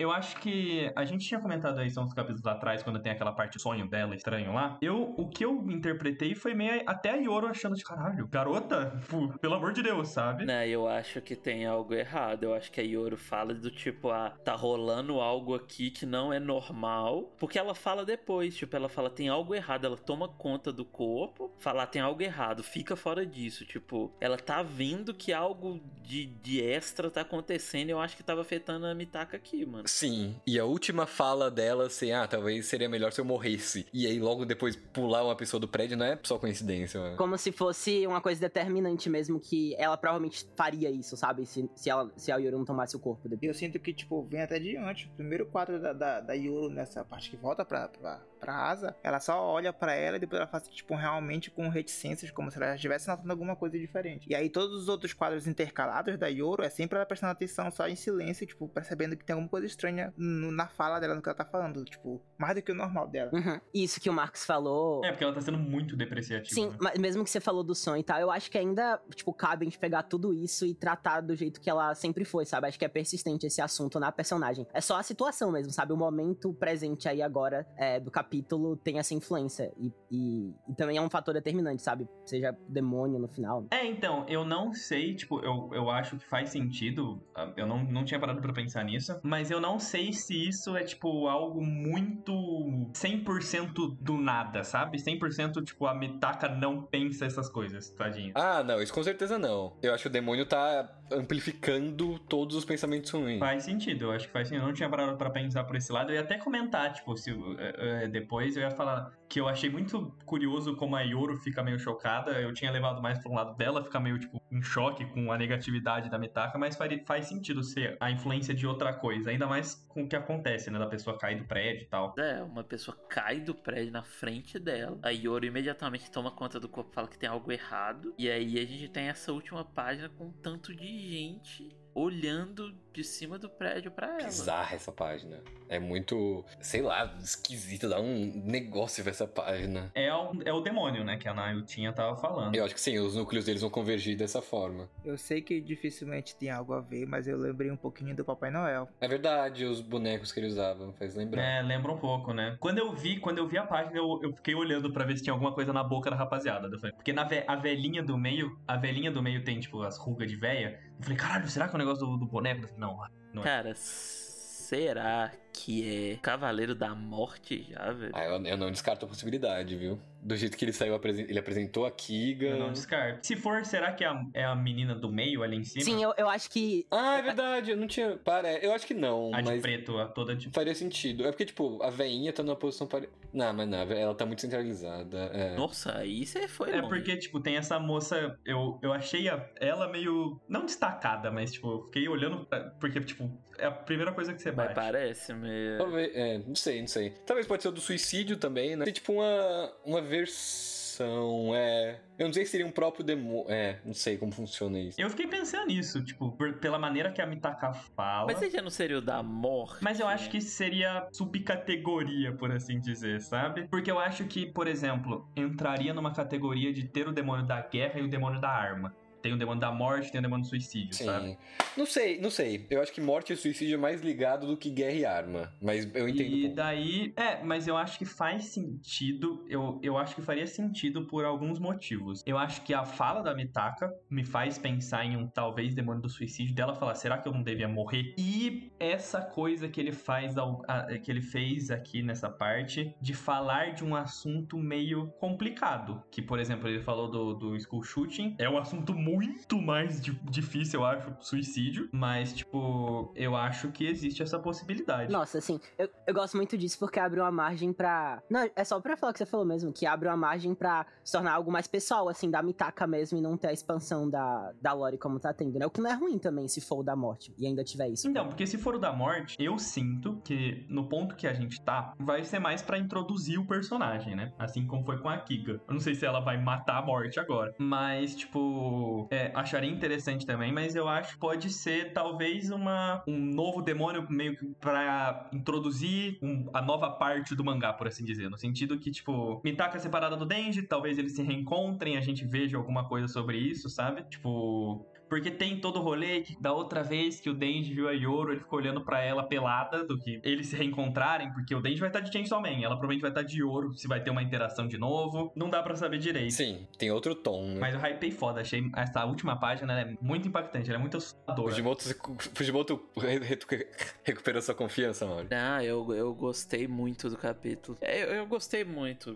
A gente tinha comentado aí, são uns capítulos atrás, quando tem aquela parte do sonho dela, estranho lá. O que eu interpretei foi meio... Até a Yoru achando de caralho. Garota, pô, pelo amor de Deus, sabe? Não, eu acho que tem algo errado. Eu acho que a Yoru fala do tipo, ah, tá rolando algo aqui que não é normal. Porque ela fala depois, tipo, ela fala, tem algo errado. Ela toma conta do corpo, fala, tem algo errado, fica fora disso. Tipo, ela tá vendo que algo de extra tá acontecendo e eu acho que tava afetando a Mitaka aqui, mano. Sim, e a última fala dela, assim, ah, talvez seria melhor se eu morresse. E aí logo depois pular uma pessoa do prédio não é só coincidência, mano. Como se fosse uma coisa determinante mesmo, que ela provavelmente faria isso, sabe? Se a Yoru não tomasse o corpo depois. Eu sinto que, tipo, vem até de antes. O primeiro quadro da Yoru, nessa parte que volta pra Asa, ela só olha pra ela e depois ela faz, tipo, realmente com reticências, como se ela já estivesse notando alguma coisa diferente. E aí todos os outros quadros intercalados da Yoru é sempre ela prestando atenção só em silêncio, tipo, percebendo que tem alguma coisa estranha na fala dela, no que ela tá falando, tipo, mais do que o normal dela. Uhum. Isso que o Marcos falou... É, porque ela tá sendo muito depreciativa. Sim, né? Mas mesmo que você falou do sonho e tal, eu acho que ainda, tipo, cabe a gente pegar tudo isso e tratar do jeito que ela sempre foi, sabe? Acho que é persistente esse assunto na personagem. É só a situação mesmo, sabe? O momento presente aí agora do capítulo tem essa influência e também é um fator determinante, sabe? Seja demônio no final. É, então, eu não sei, tipo, eu acho que faz sentido, eu não tinha parado pra pensar nisso, mas eu não sei se isso é, tipo, algo muito 100% do nada, sabe? 100%, tipo, a Mitaka não pensa essas coisas, tadinha. Ah, não, isso com certeza não. Eu acho que o demônio tá amplificando todos os pensamentos ruins. Faz sentido, eu acho que faz sentido. Eu não tinha parado pra pensar por esse lado. Eu ia até comentar, tipo, se depois eu ia falar que eu achei muito curioso como a Yoru fica meio chocada. Eu tinha levado mais pra um lado dela, fica meio, tipo, em choque com a negatividade da Mitaka, mas faz sentido ser a influência de outra coisa, ainda mais com o que acontece, né, da pessoa cair do prédio e tal. É, uma pessoa cai do prédio na frente dela, a Yoru imediatamente toma conta do corpo, fala que tem algo errado, e aí a gente tem essa última página com um tanto de gente olhando de cima do prédio pra ela. Bizarra essa página. É muito, sei lá, esquisita. Dá um negócio ver essa página. É o demônio, né? Que a Nayutinha tava falando. Eu acho que sim, os núcleos deles vão convergir dessa forma. Eu sei que dificilmente tem algo a ver, mas eu lembrei um pouquinho do Papai Noel. É verdade, os bonecos que ele usava, faz lembrar. É, lembra um pouco, né? Quando eu vi a página, eu fiquei olhando pra ver se tinha alguma coisa na boca da rapaziada. Porque a velhinha do meio, tem, tipo, as rugas de véia. Eu falei, caralho, será que é o negócio do boneco? Não é. Cara, será que é Cavaleiro da Morte já, velho? Ah, eu não descarto a possibilidade, viu? Do jeito que ele saiu, ele apresentou a Kiga. Eu não descarto. Se for, será que é a menina do meio ali em cima? Sim, eu acho que... Ah, é verdade, eu não tinha... eu acho que não. A mas de preto, a toda de... Faria sentido. É porque, tipo, a veinha tá numa posição parecida. Não, mas não, ela tá muito centralizada. É. Nossa, aí você foi longe. É porque, tipo, tem essa moça... Eu achei ela meio... Não destacada, mas, tipo, eu fiquei olhando... Porque, tipo, é a primeira coisa que você bate. Mas parece meio... Talvez, não sei. Talvez pode ser do suicídio também, né? Tem, tipo, uma versão, eu não sei se seria um próprio demônio. É, não sei como funciona isso. Eu fiquei pensando nisso, tipo, pela maneira que a Mitaka fala. Mas você já não seria o da morte? Mas eu acho que seria subcategoria, por assim dizer, sabe? Porque eu acho que, por exemplo, entraria numa categoria de ter o demônio da guerra e o demônio da arma. tem o demônio da morte, tem o demônio do suicídio, sim, sabe? Não sei. Eu acho que morte e suicídio é mais ligado do que guerra e arma. Mas eu entendo. E daí... É, mas eu acho que faz sentido. Eu acho que faria sentido por alguns motivos. Eu acho que a fala da Mitaka me faz pensar em um talvez demônio do suicídio, dela falar, será que eu não devia morrer? E essa coisa que ele faz, que ele fez aqui nessa parte, de falar de um assunto meio complicado. Que, por exemplo, ele falou do school shooting. É um assunto muito mais difícil, eu acho, suicídio. Mas, tipo, eu acho que existe essa possibilidade. Nossa, assim, eu gosto muito disso porque abre uma margem pra... Não, é só pra falar o que você falou mesmo, que abre uma margem pra se tornar algo mais pessoal, assim, da Mitaka mesmo, e não ter a expansão da Lore como tá tendo, né? O que não é ruim também, se for o da morte, e ainda tiver isso. Então, porque se for o da morte, eu sinto que, no ponto que a gente tá, vai ser mais pra introduzir o personagem, né? Assim como foi com a Kiga. Eu não sei se ela vai matar a morte agora, mas, tipo... acharia interessante também, mas eu acho que pode ser, talvez, um novo demônio meio que pra introduzir a nova parte do mangá, por assim dizer. No sentido que, tipo, Mitaka separada do Denji, talvez eles se reencontrem, a gente veja alguma coisa sobre isso, sabe? Tipo... Porque tem todo o rolê que da outra vez que o Denji viu a Yoru, ele ficou olhando pra ela pelada, do que eles se reencontrarem, porque o Denji vai estar de Chainsaw Man, ela provavelmente vai estar de Yoru, se vai ter uma interação de novo, não dá pra saber direito. Sim, tem outro tom, né? Mas eu hypei foda, achei essa última página, ela é muito impactante, ela é muito assustadora. Fujimoto recuperou sua confiança, mano. Ah, eu gostei muito do capítulo. Eu gostei muito.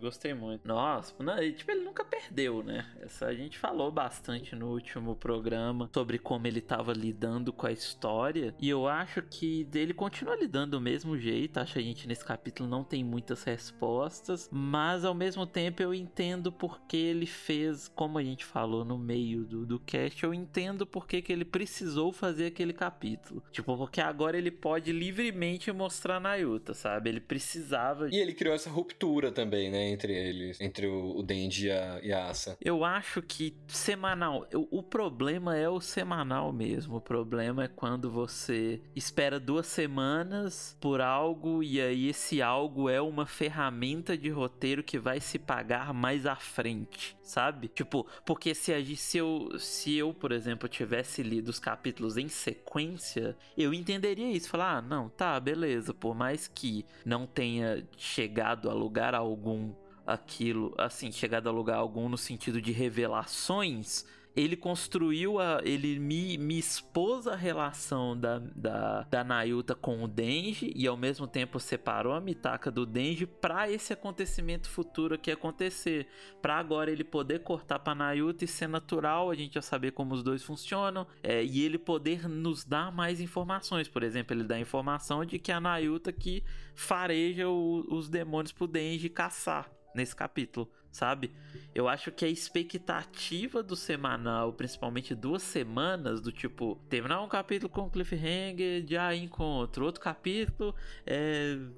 Nossa, tipo, ele nunca perdeu, né? A gente falou bastante no último programa sobre como ele tava lidando com a história, e eu acho que ele continua lidando do mesmo jeito. Acho que a gente nesse capítulo não tem muitas respostas, mas ao mesmo tempo eu entendo porque ele fez, como a gente falou no meio do cast, eu entendo porque que ele precisou fazer aquele capítulo, tipo, porque agora ele pode livremente mostrar Nayuta, sabe? Ele precisava. E ele criou essa ruptura também, né, entre eles, entre o Denji e a Asa. Eu acho que semanal, o problema é o semanal mesmo. O problema é quando você espera 2 semanas por algo, e aí esse algo é uma ferramenta de roteiro que vai se pagar mais à frente, sabe? Tipo, porque se eu, por exemplo, tivesse lido os capítulos em sequência, eu entenderia isso, falar, ah, não, tá, beleza, por mais que não tenha chegado a lugar algum aquilo, assim, chegado a lugar algum no sentido de revelações, ele construiu, ele me expôs a relação da Nayuta com o Denji, e ao mesmo tempo separou a Mitaka do Denji pra esse acontecimento futuro que ia acontecer, pra agora ele poder cortar pra Nayuta e ser natural, a gente já saber como os dois funcionam, e ele poder nos dar mais informações. Por exemplo, ele dá a informação de que é a Nayuta que fareja os demônios pro Denji caçar nesse capítulo, sabe? Eu acho que a expectativa do semanal, principalmente 2 semanas, do tipo, terminar um capítulo com cliffhanger, já encontro outro capítulo,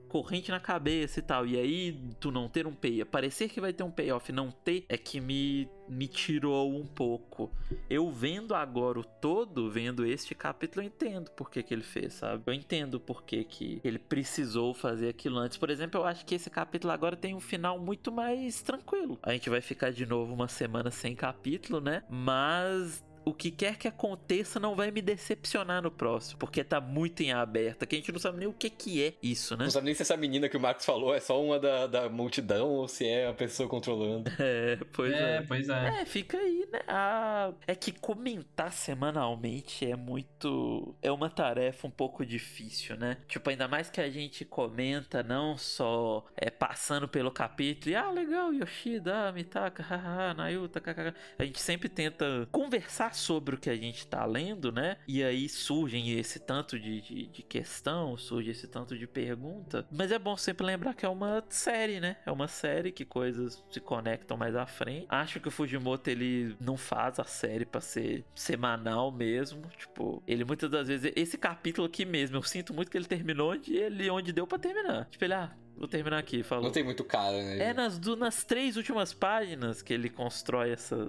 corrente na cabeça e tal, e aí tu não ter um payoff, parecer que vai ter um payoff, não ter, é que me tirou um pouco. Eu vendo agora o todo, vendo este capítulo, eu entendo por que ele fez, sabe? Eu entendo por que ele precisou fazer aquilo antes. Por exemplo, eu acho que esse capítulo agora tem um final muito mais tranquilo. A gente vai ficar de novo uma semana sem capítulo, né? Mas... o que quer que aconteça não vai me decepcionar no próximo, porque tá muito em aberta, que a gente não sabe nem o que é isso, né? Não sabe nem se essa menina que o Marcos falou é só uma da multidão ou se é a pessoa controlando. Pois é. Fica aí, né? É que comentar semanalmente é muito... é uma tarefa um pouco difícil, né? Tipo, ainda mais que a gente comenta não só passando pelo capítulo e, legal, Yoshida, Mitaka, haha, Nayuta, kkk. A gente sempre tenta conversar sobre o que a gente tá lendo, né? E aí surgem esse tanto de questão, surge esse tanto de pergunta. Mas é bom sempre lembrar que é uma série, né? É uma série que coisas se conectam mais à frente. Acho que o Fujimoto, ele não faz a série pra ser semanal mesmo. Tipo, ele muitas das vezes... esse capítulo aqui mesmo, eu sinto muito que ele terminou onde deu pra terminar. Tipo, ele, Vou terminar aqui, falou. Não tem muito cara, né? É nas três últimas páginas que ele constrói essa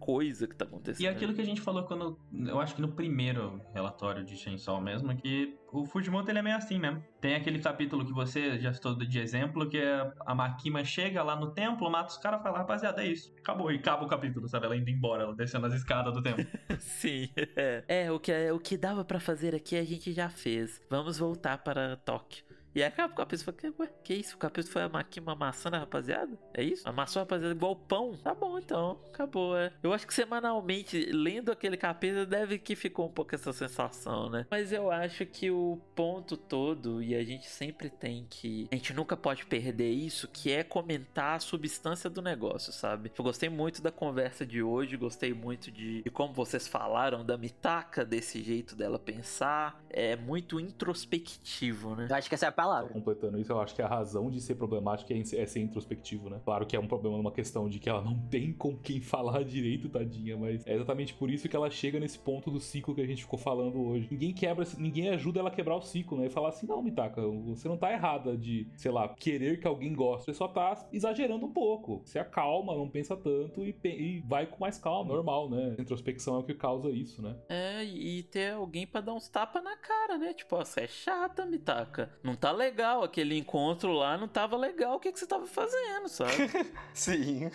coisa que tá acontecendo. E aquilo que a gente falou quando... Eu acho que no primeiro relatório de Chainsaw mesmo, que o Fujimoto, ele é meio assim mesmo. Tem aquele capítulo que você já citou de exemplo, que a Makima chega lá no templo, mata os caras e fala, rapaziada, é isso. Acabou. E acaba o capítulo, sabe? Ela indo embora, ela descendo as escadas do templo. Sim. O que dava pra fazer aqui a gente já fez. Vamos voltar para Tóquio. E aí acaba o capítulo e fala, ué, que isso? O capítulo foi a Makima amassando a rapaziada? É isso? Amassou a rapaziada igual pão? Tá bom, então. Acabou, é. Eu acho que semanalmente, lendo aquele capítulo, deve que ficou um pouco essa sensação, né? Mas eu acho que o ponto todo, e a gente sempre tem que... A gente nunca pode perder isso, que é comentar a substância do negócio, sabe? Eu gostei muito da conversa de hoje, gostei muito de como vocês falaram da Mitaka, desse jeito dela pensar. É muito introspectivo, né? Eu acho que essa é a palavra. Só completando isso, eu acho que a razão de ser problemático é ser introspectivo, né? Claro que é um problema numa questão de que ela não tem com quem falar direito, tadinha, mas é exatamente por isso que ela chega nesse ponto do ciclo que a gente ficou falando hoje. Ninguém ajuda ela a quebrar o ciclo, né? E falar assim, não, Mitaka, você não tá errada de, sei lá, querer que alguém goste. Você só tá exagerando um pouco. Você acalma, não pensa tanto e vai com mais calma, normal, né? A introspecção é o que causa isso, né? É, e ter alguém pra dar uns tapas na cara, né? Tipo, ó, você é chata, Mitaka. Não tá legal, aquele encontro lá não tava legal, o que você tava fazendo, sabe? Sim.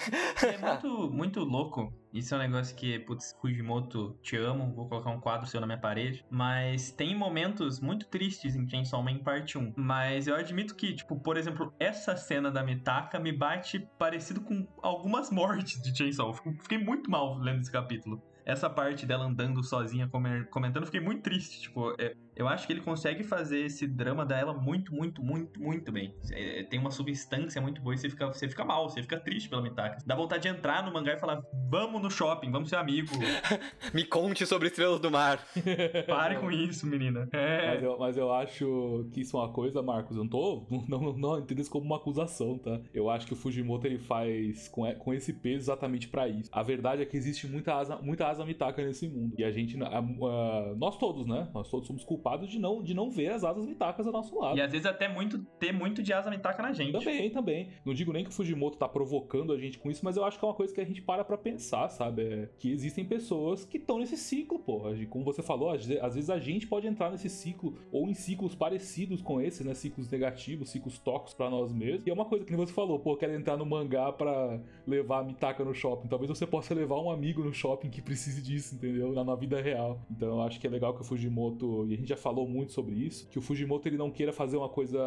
É muito, muito louco. Isso é um negócio que, putz, Fujimoto, te amo, vou colocar um quadro seu na minha parede. Mas tem momentos muito tristes em Chainsaw Man parte 1. Mas eu admito que, tipo, por exemplo, essa cena da Mitaka me bate parecido com algumas mortes de Chainsaw. Fiquei muito mal lendo esse capítulo. Essa parte dela andando sozinha, comentando, fiquei muito triste, tipo... Eu acho que ele consegue fazer esse drama dela muito, muito, muito, muito bem. Tem uma substância muito boa e você fica mal, você fica triste pela Mitaka. Dá vontade de entrar no mangá e falar, vamos no shopping, vamos ser amigo. Me conte sobre Estrelas do Mar. Pare com isso, menina. É. Mas eu acho que isso é uma coisa, Marcos, eu não entendo isso como uma acusação, tá? Eu acho que o Fujimoto, ele faz com esse peso exatamente pra isso. A verdade é que existe muita asa a Mitaka nesse mundo. E a gente... nós todos, né? Nós todos somos culpados de não ver as asas Mitakas ao nosso lado. E às vezes até ter muito de asa Mitaka na gente. Também. Não digo nem que o Fujimoto tá provocando a gente com isso, mas eu acho que é uma coisa que a gente para pra pensar, sabe? É que existem pessoas que estão nesse ciclo, pô. Como você falou, às vezes a gente pode entrar nesse ciclo ou em ciclos parecidos com esses, né? Ciclos negativos, ciclos tóxicos pra nós mesmos. E é uma coisa que você falou, pô, quero entrar no mangá pra levar a Mitaka no shopping. Talvez você possa levar um amigo no shopping que precise disso, entendeu? Na vida real. Então eu acho que é legal que o Fujimoto, e a gente já falou muito sobre isso, que o Fujimoto ele não queira fazer uma coisa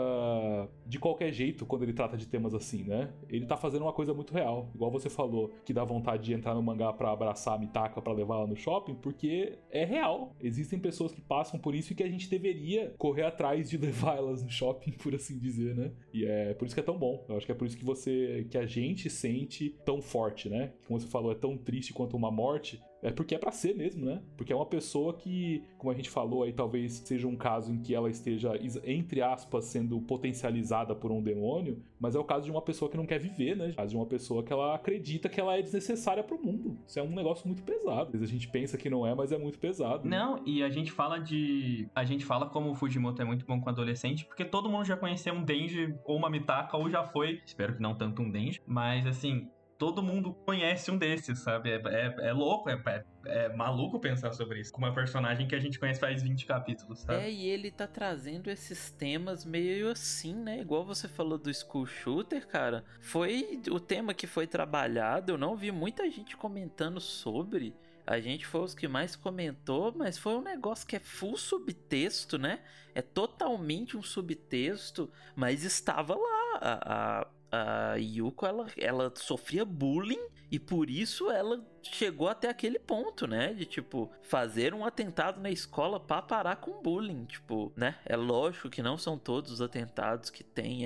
de qualquer jeito quando ele trata de temas assim, né? Ele tá fazendo uma coisa muito real. Igual você falou, que dá vontade de entrar no mangá pra abraçar a Mitaka, pra levar ela no shopping, porque é real. Existem pessoas que passam por isso e que a gente deveria correr atrás de levar elas no shopping, por assim dizer, né? E é por isso que é tão bom. Eu acho que é por isso que a gente sente tão forte, né? Como você falou, é tão triste quanto uma morte. É porque é pra ser mesmo, né? Porque é uma pessoa que, como a gente falou aí, talvez seja um caso em que ela esteja, entre aspas, sendo potencializada por um demônio, mas é o caso de uma pessoa que não quer viver, né? É o caso de uma pessoa que ela acredita que ela é desnecessária pro mundo. Isso é um negócio muito pesado. Às vezes a gente pensa que não é, mas é muito pesado. Né? Não, e a gente fala como o Fujimoto é muito bom com adolescente, porque todo mundo já conheceu um Denji ou uma Mitaka, ou já foi, espero que não tanto um Denji, mas assim... Todo mundo conhece um desses, sabe? É louco, é maluco pensar sobre isso. Com uma personagem que a gente conhece faz 20 capítulos, sabe? E ele tá trazendo esses temas meio assim, né? Igual você falou do School Shooter, cara. Foi o tema que foi trabalhado, eu não vi muita gente comentando sobre... A gente foi os que mais comentou, mas foi um negócio que é full subtexto, né? É totalmente um subtexto, mas estava lá. A Yuko, ela sofria bullying e por isso ela chegou até aquele ponto, né? De, tipo, fazer um atentado na escola pra parar com bullying, tipo, né? É lógico que não são todos os atentados que tem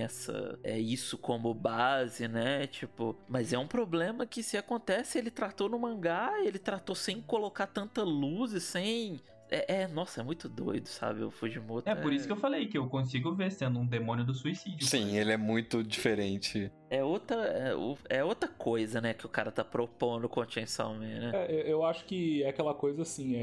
isso como base, né? Tipo, mas é um problema que se acontece, ele tratou no mangá, ele tratou sem colocar tanta luz e sem... nossa, é muito doido, sabe? O Fujimoto. Por isso que eu falei que eu consigo ver sendo um demônio do suicídio. Sim, cara. Ele é muito diferente. É outra coisa, né, que o cara tá propondo com o Chainsaw Man, né? Eu acho que é aquela coisa assim,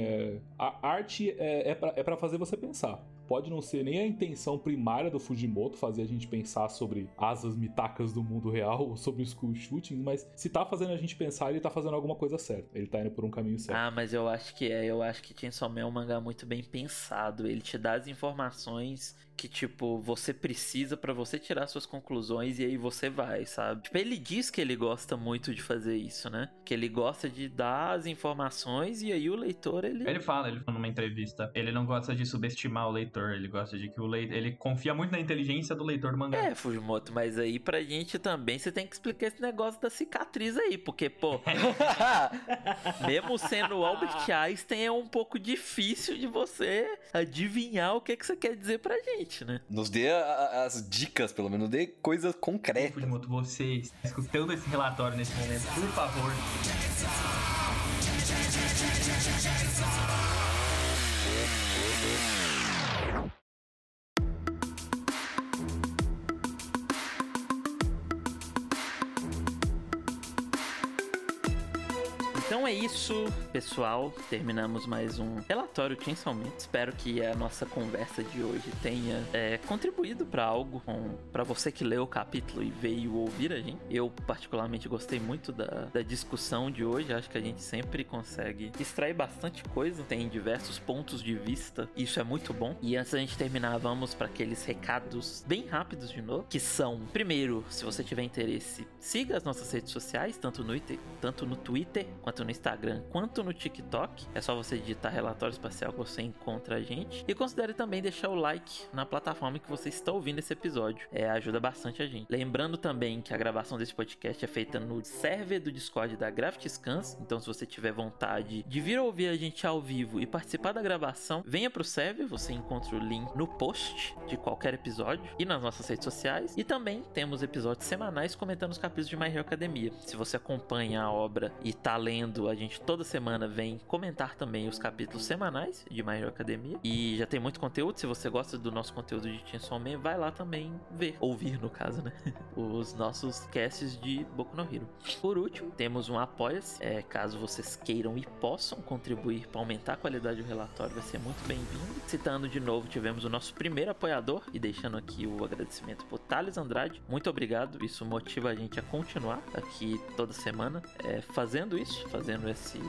a arte é pra fazer você pensar. Pode não ser nem a intenção primária do Fujimoto fazer a gente pensar sobre asas mitacas do mundo real ou sobre os school shootings, mas se tá fazendo a gente pensar, ele tá fazendo alguma coisa certa. Ele tá indo por um caminho certo. Ah, mas eu acho que Chainsaw Man é um mangá muito bem pensado. Ele te dá as informações que, tipo, você precisa pra você tirar suas conclusões e aí você vai, sabe? Tipo, ele diz que ele gosta muito de fazer isso, né? Que ele gosta de dar as informações e aí o leitor, ele... Ele fala numa entrevista, ele não gosta de subestimar o leitor. Ele gosta de que o leitor... Ele confia muito na inteligência do leitor do mangá. É, Fujimoto, mas aí pra gente também você tem que explicar esse negócio da cicatriz aí, porque, pô... mesmo sendo Albert Einstein, é um pouco difícil de você adivinhar o que você quer dizer pra gente, né? Nos dê as dicas, pelo menos. Nos dê coisas concretas. Fujimoto, você está escutando esse relatório nesse momento, por favor... Então é isso, pessoal. Terminamos mais um relatório Chainsaw Man. Espero que a nossa conversa de hoje tenha contribuído pra algo, pra você que leu o capítulo e veio ouvir a gente. Eu, particularmente, gostei muito da discussão de hoje. Acho que a gente sempre consegue extrair bastante coisa. Tem diversos pontos de vista. Isso é muito bom. E antes da gente terminar, vamos pra aqueles recados bem rápidos de novo, que são, primeiro, se você tiver interesse, siga as nossas redes sociais, tanto no Twitter quanto no Instagram, quanto no TikTok. É só você digitar Relatório Espacial que você encontra a gente. E considere também deixar o like na plataforma que você está ouvindo esse episódio. Ajuda bastante a gente. Lembrando também que a gravação desse podcast é feita no server do Discord da Graphic Scans. Então, se você tiver vontade de vir ouvir a gente ao vivo e participar da gravação, venha pro server. Você encontra o link no post de qualquer episódio e nas nossas redes sociais. E também temos episódios semanais comentando os capítulos de My Hero Academia. Se você acompanha a obra e tá lendo, a gente toda semana vem comentar também os capítulos semanais de My Hero Academia. E já tem muito conteúdo. Se você gosta do nosso conteúdo de Chainsaw Man, vai lá também ouvir no caso, né? Os nossos casts de Boku no Hero. Por último, temos um Apoia-se. Caso vocês queiram e possam contribuir para aumentar a qualidade do relatório, vai ser muito bem-vindo. Citando de novo, tivemos o nosso primeiro apoiador. E deixando aqui o agradecimento pro Thales Andrade. Muito obrigado. Isso motiva a gente a continuar aqui toda semana fazendo isso. Fazendo esse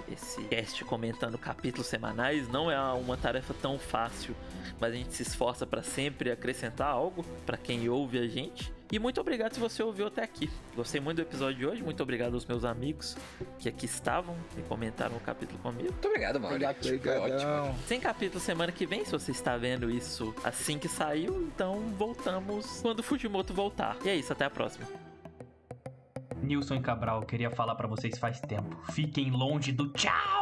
cast, comentando capítulos semanais, não é uma tarefa tão fácil, mas a gente se esforça para sempre acrescentar algo para quem ouve a gente. E muito obrigado se você ouviu até aqui. Gostei muito do episódio de hoje. Muito obrigado aos meus amigos que aqui estavam e comentaram o capítulo comigo. Muito obrigado, Mauri. Ótimo. Sem capítulo semana que vem, se você está vendo isso assim que saiu. Então voltamos quando o Fujimoto voltar. E é isso, até a próxima. Nilson e Cabral, queria falar pra vocês faz tempo. Fiquem longe do tchau!